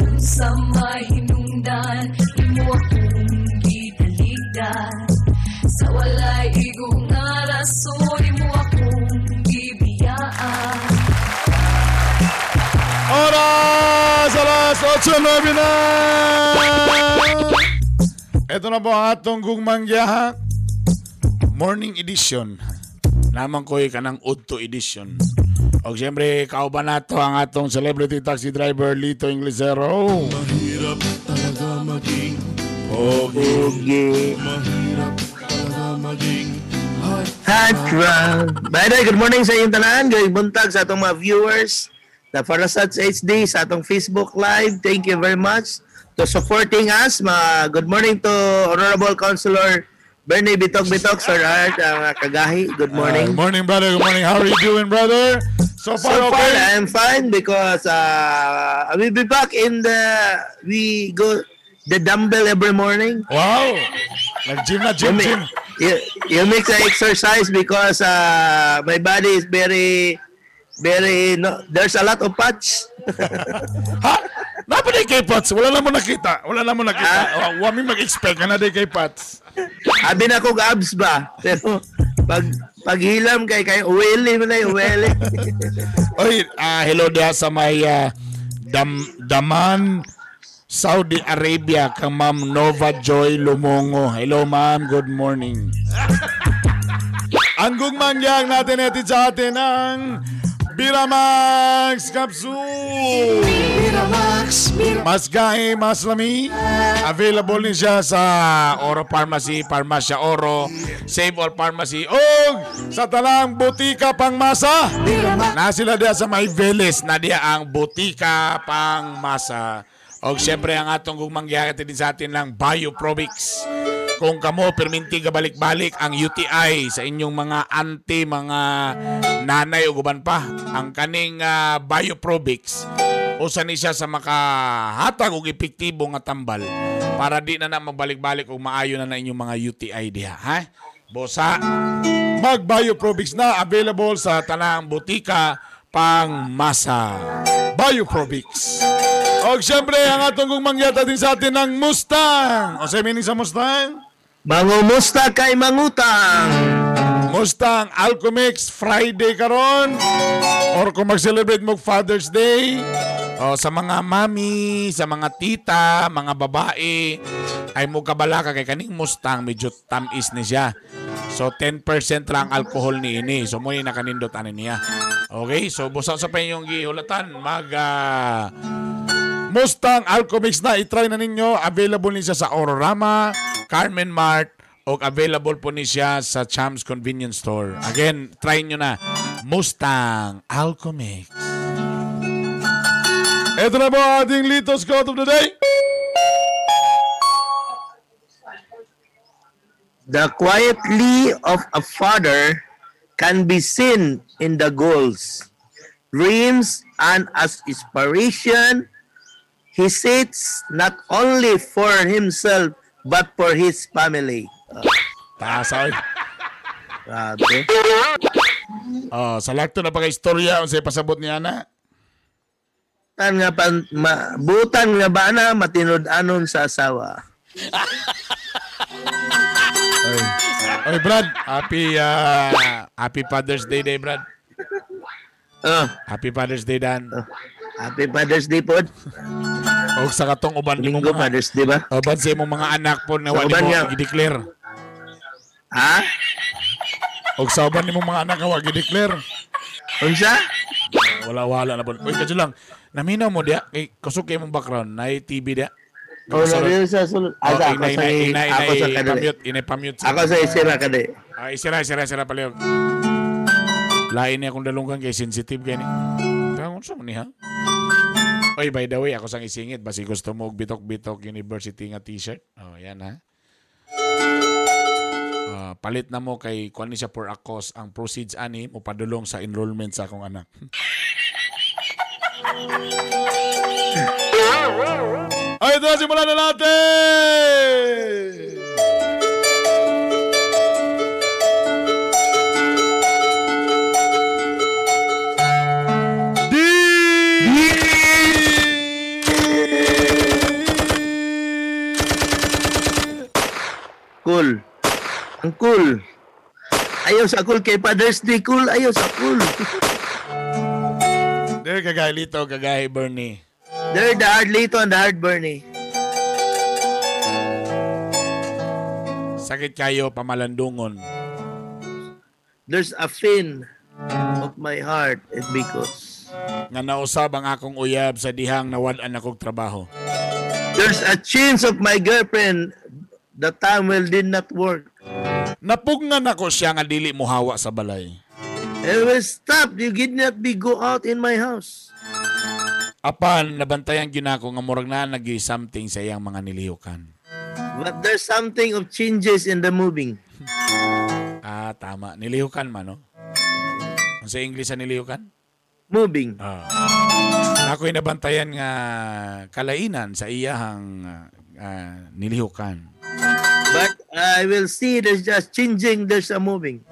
kung sa may hinungdan imo akong gitaligdan sa walay igong arason imo akong bibiyaan. Oras! Alas 8:09 na! Ito na po ang atong gugmangyaha morning edition. Naman ko'y kanang Udto edition. O siyempre, kauban na ito ang atong celebrity taxi driver Lito Inglesero. Mahirap talaga maging mahirap talaga maging hot rod. By the way, good morning sa inyong tanan. Good buntag sa atong mga viewers na Parasat HD sa atong Facebook Live. Thank you very much to supporting us. Good morning to Honorable Councilor Bernie Bitok-Bitok, Sir Art Kagahi. Good morning. Good morning, brother. Good morning. How are you doing, brother? So far, okay? I am fine because I will be back in the... We go the dumbbell every morning. Wow. Nag-gym. You make the exercise because my body is very... there's a lot of patch. Ha? Napaday kay Pats. Wala na mo nakita. Wami mag-expect ka na day kay Pats. Abi na kong abs ba? Pero paghilam kay uweli mo na yung uweli. Oy, hello diya sa may Daman, Saudi Arabia, kang Ma'am Nova Joy Lumongo. Hello, Ma'am. Good morning. Ang gugmangyang natin etid sa atin ang... Viramax Capsule! Viramax. Mas gahe, mas lami. Available din siya sa Oro Pharmacy, Farmacia Oro, Save All Pharmacy, o sa talang Butika Pang Masa. Na sila diya sa may Veles na diya ang Butika Pang Masa. O siyempre ang atong gumangyakit din sa atin ng Bioprovix. Kung kamo, perminti kabalik-balik ang UTI sa inyong mga auntie, mga nanay o guban pa. Ang kaning Bioprovix, usan ni siya sa makahatag o epektibo nga tambal para di na mabalik-balik o maayo na inyong mga UTI diha. Ha? Bosa, mag-Bioprovix na, available sa tanang Butika Pang Masa. Bioprovix. O siyempre, ang atong gumangyata din sa atin ng Mustang. O semining sa Mustang? Mangumusta kay mangutang. Mustang Alcomix Friday karon. Or kung mag-celebrate mo Father's Day. O, sa mga mami, sa mga tita, mga babae, ay mukabalaka kay kaning Mustang medyo tamis ni siya. So 10% lang alcohol ni ini. So mo na kanindot ani niya. Okay, so busa sa pa yung gihulatan mag Mustang Alcomix na i-try na ninyo. Available ni siya sa Aurorama, Carmen Mart, o available po ni siya sa Cham's Convenience Store. Again, try nyo na. Mustang Alcomix. Ito na po ating Lito's Quote of the Day. The quietly of a father can be seen in the goals, dreams, and as inspiration. He sits not only for himself but for his family. Taas, grabe. Oh, salakto na pagka-istorya unsay pasabot ni ana. Tan nga pan butan nga ba na matinud-anon sa asawa. Oy, Brad, happy Father's Day day, Brad. Happy Father's Day Dan. Happy Father's Day pod. Og sa katong uban nimo mga Father's Day ba? Uban sa imong mga anak pod nga wali mo i-declare. Ha? Og sa uban nimo mga anak nga wag i-declare. Unsa? Wala na pod. Oy, kadto lang. Naminaw mo dia kay kusog kay imong background nay TV dia. Oh, sorry sa sulod. Asa ako sa pamute, inipamute. Ako sa isira kade. Ah, isira palihog. Lain niya kung dalunggan kay sensitive kay ni. Tangon sa muni ha. Oy, by the way, ako sang isingit basi gusto mo og bitok-bitok university nga t-shirt. Oh, yan ha. Palit na mo kay kuan ni siya for a cause ang proceeds ani mo padulong sa enrollment sa akong anak. Ay, ito na, simulan na natin! Cool. Ang cool. Ayaw sa cool kay Padres Day. Cool. Ayaw sa cool. There, kagay Lito, kagay Bernie. There, the hard Lito and the hard Bernie. Sakit kayo, pamalandungon. There's a fin of my heart and because nga nausab ang akong uyab sa dihang nawalan akong trabaho. There's a chance of my girlfriend the time will did not work. Napugngan ako siya nga dili mo hawa sa balay. I will stop. You did not be go out in my house. Apan, nabantayan ginako nga murag na nag-i something sa iyang mga nilihukan. But there's something of changes in the moving. Ah, tama. Nilihukan man, no? Sa English na nilihukan? Moving. Nako'y nabantayan nga kalainan sa iyang nilihukan. But I will see there's just changing, there's a moving.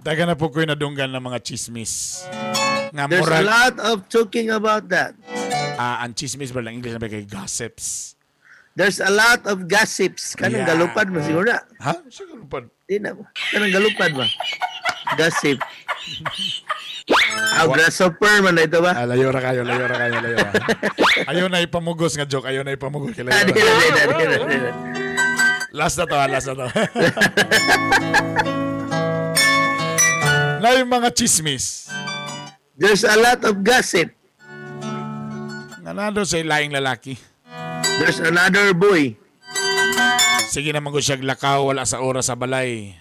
Taga na po ko'y nadunggan ng mga chismis. There's a lot of talking about that. Ang chismis ba lang English na ba kay gossips? There's a lot of gossips. Kanang galupad mo siguro na. Ha? Siguro galupad? Hindi na. Kanang galupad ba? Gossip. Grasshopper man na ito ba? Layora kayo. Ayaw na ipamugos nga joke. Ayaw na ipamugos kay Layora. Hindi. Last na to. Na yung mga chismis. There's a lot of gossip. Nanado sa laing lalaki. There's another boy. Sige naman ko siyag lakaw, wala sa oras sa balay.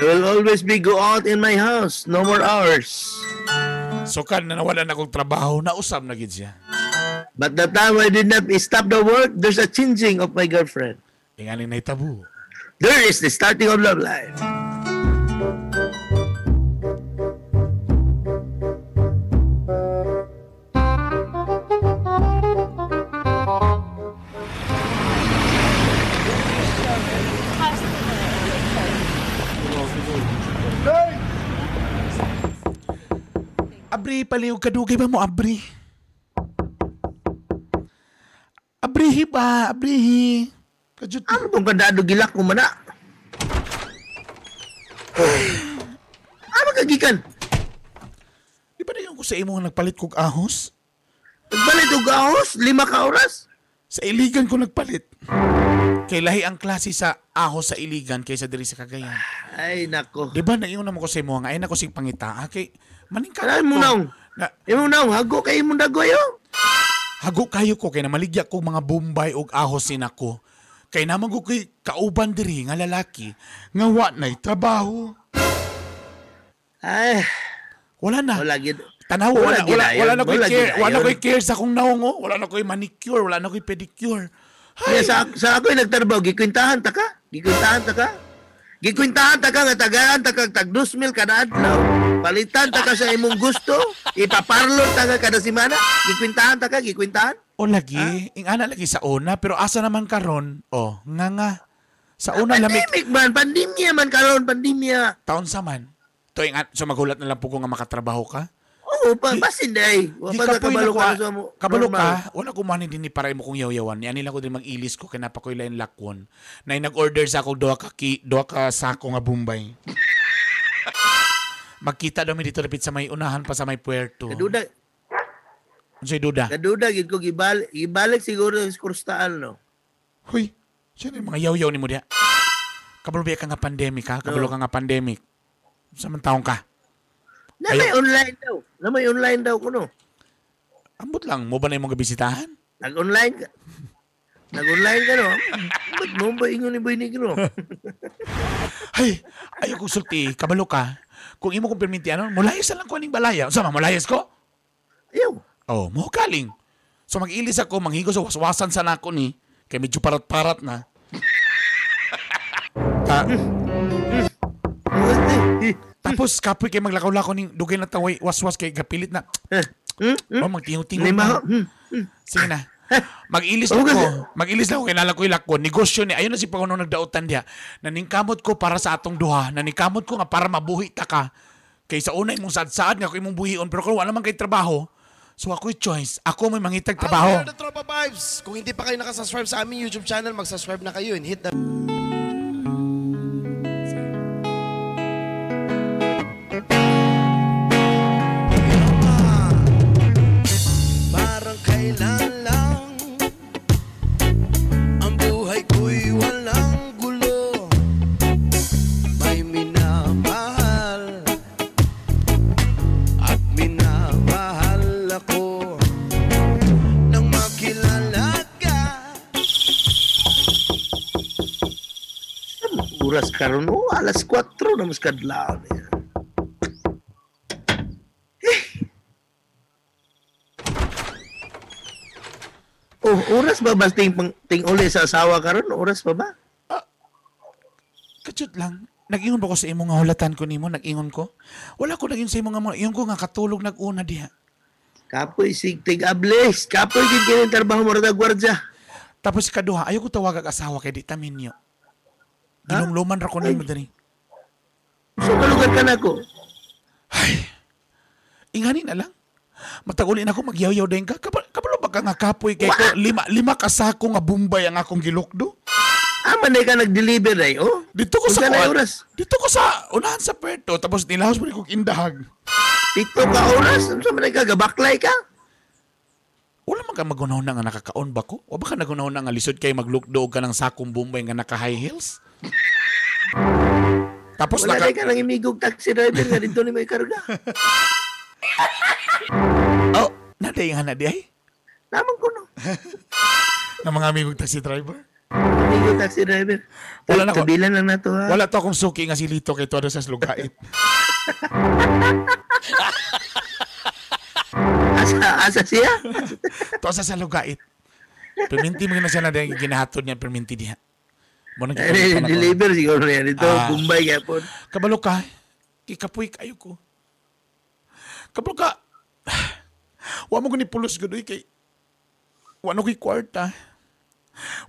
I will always be go out in my house. No more hours. So kan na nawalan akong trabaho, nausab na gid siya. But the time I did not stop the work, there's a changing of my girlfriend. Ingaling na itabu. There is the starting of love life. Abri, palihog kadugay ba mo, Abri? Abrihi ba? Abrihi. Kajut. Ano bang kadado gilak mo man na? Ano kagikan? Di ba na yung sa imong nagpalit kong ahos? Nagpalit og ahos? 5 ka oras? Sa Iligan ko nagpalit. Kay lahi ang klase sa ahos sa Iligan kaysa diri sa Cagayan. Ay, nako. Diba naiyon na mo ko sa imo nga? Ay, nako sig pangita. Kay, maning ka. Ay, munaw. Imunaw, hago kayo mong dagoyo. Hago kayo ko. Kay namaligya ko mga Bombay og ahos sin ako. Kay naman ko kay kauban diri nga lalaki nga wa na'y trabaho. Ay. Wala na. Wala gid. Tanaw, wala na ko'y care. Wala na ko'y care sa kong naungo. Wala na ko'y manicure. Wala na ko'y pedicure. Ay. Yeah, sa ako'y nagtarbaw, gikwintahan ta ka, nga tagaan ta ka, tag 2,000 kada adlaw. Palitan ta ka sa imong gusto. Ipaparlot ta ka kada simana. Gikwintahan ta ka. O lagi, ingana lagi sa una. Pero asa naman karon? O, nga. Sa una lamig. Pandemic man, pandemya man karon, pandemya. Taon sa man. To, ingat, so maghulat na lang po kung nga makatrabaho ka. Oo, basin day. Kabalo ka, wala ko manin din ni paray mo kong yaw-yawan. Yan nila ko din mag-ilis ko, kaya napakoy lang lakon. Na nag-order sa ako, doha ka sako nga Bombay. Magkita daw dito lapit sa may unahan pa sa may puerto. Kaduda. Ano sa'y duda? Kaduda, gito, ibalik siguro yung kurstaan, no? Huy, siya na mga yaw-yaw ni mo diya. Kabalo ka nga pandemic. Samang taong ka? Na may online daw kuno. Ambot lang, mo ba na yung mga bisitahan? Nag-online ka no? Ba't mo ba inyo ni Boy Negro? Ay, ayaw kong sulti, kabalo ka. Kung imo kong perminti, ano, mulayas na lang ko aning balaya. Sama, mulayas ko? Ayaw. Oh, muhukaling. So mag-ilis ako, manghigo sa waswasan sana ako ni, kaya medyo parat-parat na. Tapos kapoy kay maglakaw-lakaw ning dugay na taway waswas kay gapilit na. Oh, magtingo-tingo. Sige na. Mag-ilis lang ko kay nalakoy-lakon. Negosyo ni ayon na si Panguno nagdaotan dia. Naningkamot ko para sa atong duha. Naningkamot ko nga para mabuhi ta ka. Kay sa una imong sad-sad nga ako imong buhion pero kung wala man kay trabaho. So ako'y choice. Ako may mangitag trabaho. Kung hindi pa kayo nakasubscribe sa aming YouTube channel, mag-subscribe na kayo and hit the oras karon o alas 4 na muskadlaw niya. Oh, oras ba mas ting-uli sa asawa karon? Oras pa ba? Kachut lang. Nag-ingon ba ko sa imo nga hulatan ko nimo? Nag-ingon ko? Wala ko nag-ingon sa imo nga ingon ko nga katulog nag-una diha. Kapoy sigtig ablis. Kapoy gigilin trabaho mo rada gwardiya. Tapos kaduha, ayaw ko tawag ang asawa kay di taminyo. Ilong-luman ra ko na mo diri. So, kalugan ka na ko. Ay, ingani na lang. Matag-uli na ako, magyaw-yaw din ka. Kabalo ba ka nga kapoy kay ko? Lima kasako nga Bombay ang akong gilokdo. Aman na ka nag-deliver na oh. Dito ko sa unahan sa puerto, tapos nilahos mo rin kong indahag. 7 ka oras? Ano sa manay ka? Gabaklay ka? Wala man ka magunaw na nga nakakaon ba ko? O baka nagunaw na nga lisod kayo maglokdo ka ng sakong Bombay nga naka-high heels? Tapos wala ka nang imigog taxi driver nga dito ni may karga. Oh, naday nga naday ay? Naman ko no. Na mga amigong taxi driver? Amigong taxi driver. Tabilan lang na to ha. Wala to akong suki nga si Lito kay todo sa slugait. Asa siya? Tosa sa lugait. Perminti mo na siya na dahil ginahatod niya perminti diha. Deliver siguro na yan. Ito, Bombay kaya po. Kabalo ka. Kikapoy kayo ko. Kabalo ka. Huwag mo ko ni pulos ko doon kay. Huwag mo ko'y kwarta.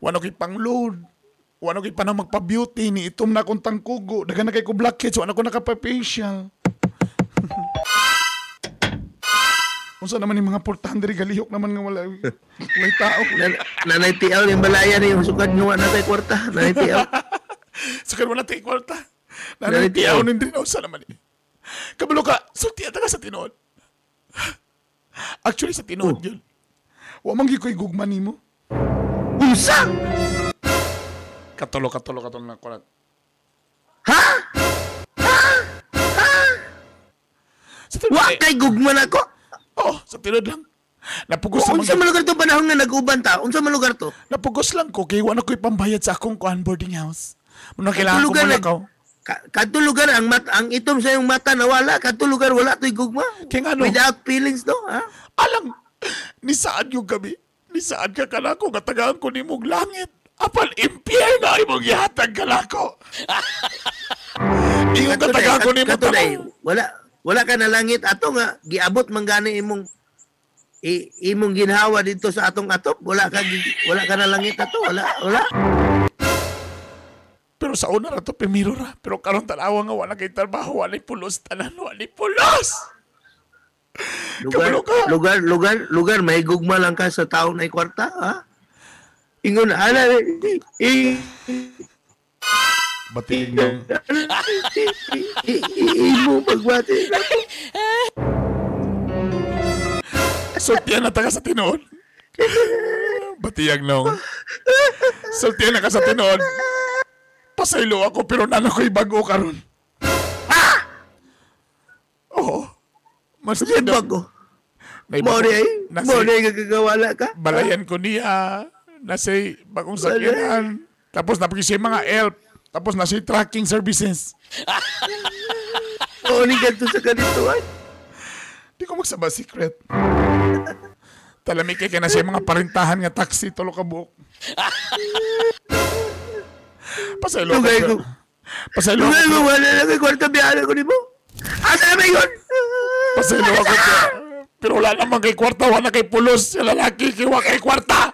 Huwag mo ko'y pang-load. Huwag mo ko'y panang magpa-beauty. Niitom na akong tangkugo. Daga na kay ko blackheads. Huwag na ko nakapa-facial. Unsa naman yung mga portandari, galihok naman nga walay tao. Nanay tiaw, yung balaya na yung sukad nga na tayo kwarta. Nanay tiaw. Sukad mo na tayo kwarta. Nanay tiaw, nindrinaw sa naman eh. Kabalo ka, sultiata ka sa tinood. Actually, sa tinood yun. Wa man gyud koy gugma nimo. Unsa? Katulo na kurat. Ha? Ha? Ha? Wa kay gugma na ko. Oh, sa tinod lang. Napugos sa unsa man lugar to panahon nga nag-uban ta? Unsa man lugar to? Napugos lang ko kay wa na koy pambayad sa akong kuan boarding house. Muna kailangan ko malakaw. Katulugan ang itom sa yung mata na wala, katulugan wala to'y gugma. Kaya ano? Without feelings no, ha? Alam, ni saan yung gabi? Ni saan ka kalako? Katagaan ko ni mong langit. Apan impyerno ay mong ihatag kalako. Iyong katagaan ko ni mong tamang. Wala ka na langit. Ato nga, giabot manggani imong imong ginhawa dito sa atong atop. Wala ka na langit ato. Wala. Pero sa una rato, pimiro ra. Pero karon tanawa nga, wala kay trabaho, wala'y pulos, tanan, wala'y pulos! Lugar, may gugma lang ka sa taon ay kwarta, ha? Ingon, ala, batiin mo. Imo, pagbatiin. Sortian na taga sa tinoon. Batiyag nong. Sortian na ka sa tinoon. Pasaylo ako pero nana ko'y bago karon. Ah! Oo. Mas yan bago. Mori ay gagawala ka. Balayan ko niya. Nasa'y bagong sakyanan. Tapos napakisay mga help. Tapos nasa'y tracking services. Oo, ni ganito sa ganito ay. Di ko magsaba secret. Talamig kay na sa'y mga parintahan nga taxi tolo ka buok. Pasaylo ka siya. Pasaylo ka siya. Wala lang yung kwarta biyanan ko ni mo. Asa naman yun? Pasaylo ka siya. Pero wala naman kay kwarta. Wala kay pulos. Yung lalaki kiwa kay kwarta.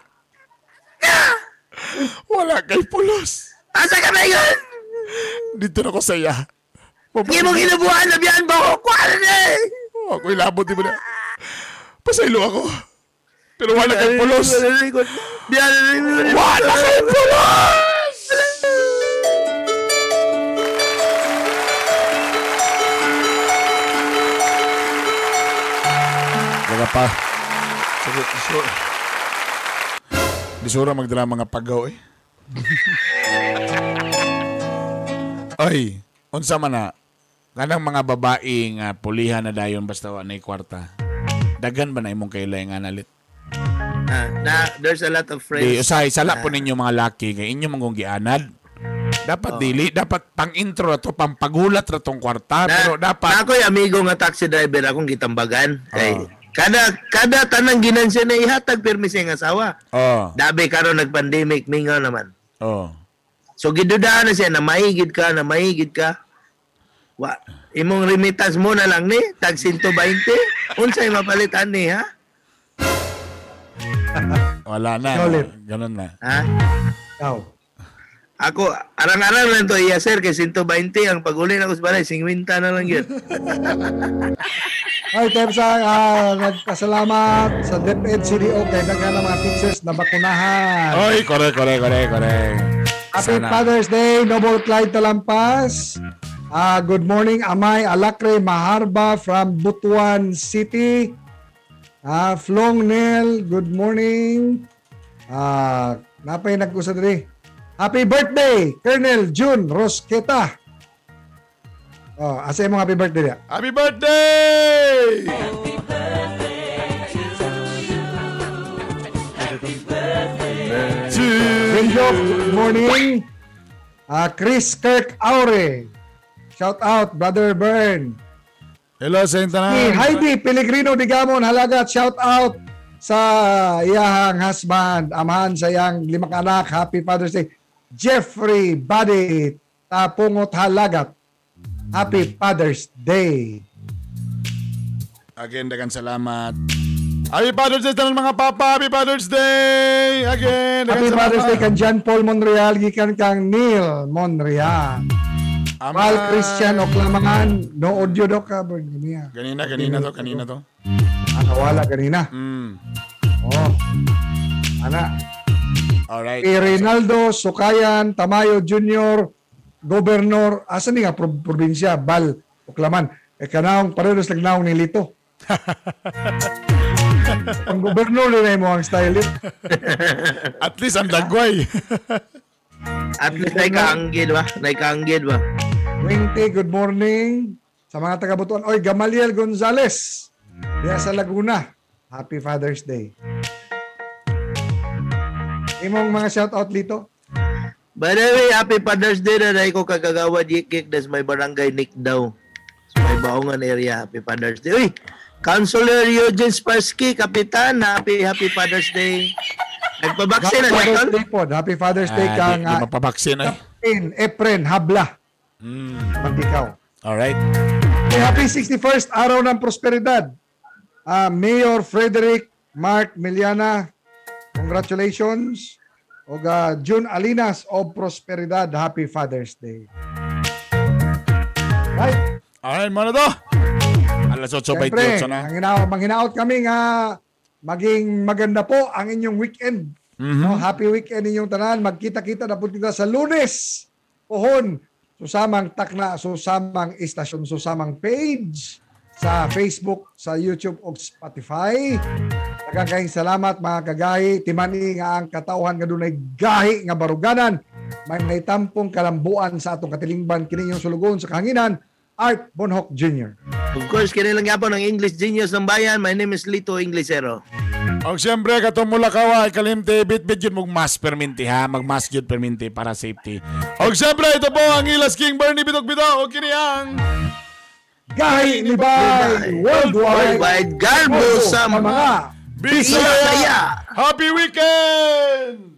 Wala kay pulos. Asa ka ba yun? Dito na ko saya. Hindi mo ginabuhan na biyan ba ko? Kwarta eh. Ako ilabot. Pasaylo ako. Pero wala kay pulos. Wala kay pulos! Mga pa. Disura magdala mga pagaw eh. Oy, unsa man na kanang mga babaeng pulihan na dayon basta wa nay kwarta. Daghan ba na imong kailay nga nalit? There's a lot of friends. Di usay sala po ninyo mga laki kay inyo mangong gianad. Dapat dili, dapat pang-intro na to, pampagulat na tong kwarta, pero dapat na ako'y amigo nga taxi driver akong gitambagan kay Kada tanang ginansya na ihatag permis nga asawa. Oh. Dabi karon nagpandemic mingaw naman. Oh. So gidudahan na siya na mahigid ka. Wa imong remittance mo na lang ni tag 120. Unsay mapalitan ni ha? Wala na. Ganun na. Ha? Aw. Ako arang-arang lang to iya sir kay 120 ang paguli na ko sa balay 50 na lang gyud. Ay, Tepsa, nagpasalamat sa DepEd CDO kay daghang mga teachers na bakunahan. Oy, correct. Happy sana. Father's Day, Noble Clyde Talampas. Good morning, Amay Alacre Maharba from Butuan City. Flong Nel, good morning. Napay nag-usa diri. Happy birthday, Colonel June Rosqueta. Oh, asa imong happy birthday dia. Happy birthday! Happy birthday to you. Happy birthday to you. Good morning. Chris Kirk Aure. Shout out, Brother Bern. Hello, Saintanan. Hey, Heidi Pellegrino Digamon. Halaga, shout out sa iyang husband. Amahan sa iyang limang anak. Happy Father's Day. Jeffrey Buddy Tapungot Halagat. Happy Father's Day. Again, dagan salamat. Happy Father's Day sa mga papa. Happy Father's Day. Again, happy Father's Day kan John Paul Monreal, gikan kang Neil Monreal. Amal Christian Oklamangan, no audio do ka ganina. Ganina to. Nakawala ganina. Oh. Ana. All right. E Rinaldo Sukayan Tamayo Jr. Gobernador, asa ni nga probinsya, Bal, Oklaman. E kanaong paredos lagnaong ni Lito. Ang gobernolo na mo ang style. At least ang dagway. At least naikaanggil ba? Winty, good morning. Sa mga taga-Butuan. Oy, Gamaliel Gonzalez. Diya sa Laguna. Happy Father's Day. Imong mga shoutout dito. By the way, happy Father's Day na ko kagagawa dikik. That's my barangay nick daw. So, may Baongan area. Happy Father's Day. Uy, Councilor Eugene Sparsky, Kapitan. Happy Father's Day. Nagpabaksin na Father's Day po. Happy Father's Day kang magpabaksin ay. Captain Efren Habla. Magdikaw. Alright. Okay, happy 61st Araw ng Prosperidad. Mayor Frederick Mark Miliana. Congratulations. Oga June Alinas of Prosperidad. Happy Father's Day. Right? Alright, mano to. Alas 8:28 na. Manghinaot kami nga maging maganda po ang inyong weekend. No, happy weekend inyong tanan. Magkita-kita na po kita sa Lunes. Pohon. Susamang takna. Susamang istasyon. Susamang page. Sa Facebook, sa YouTube o Spotify. Nagkakaing salamat mga kagahi, timani nga ang katauhan nga dunay gahi nga baruganan, may naitampong kalambuan sa atong katilingban kini yung sulugon sa kahanginan, Art Bonhok Jr. Of course, kini lang yapon ang English genius ng bayan. My name is Lito Inglesero. Og siyempre, katong mula kawal, kalimti, bit-bit yun mong mas perminti ha, mag-mas yun perminti para safety. Og siyempre, ito po ang Ilas King Bernie Bitog-Bitog, o kini ang... Gahi ni Bay Worldwide, garbo sa mga Bisaya. Happy weekend!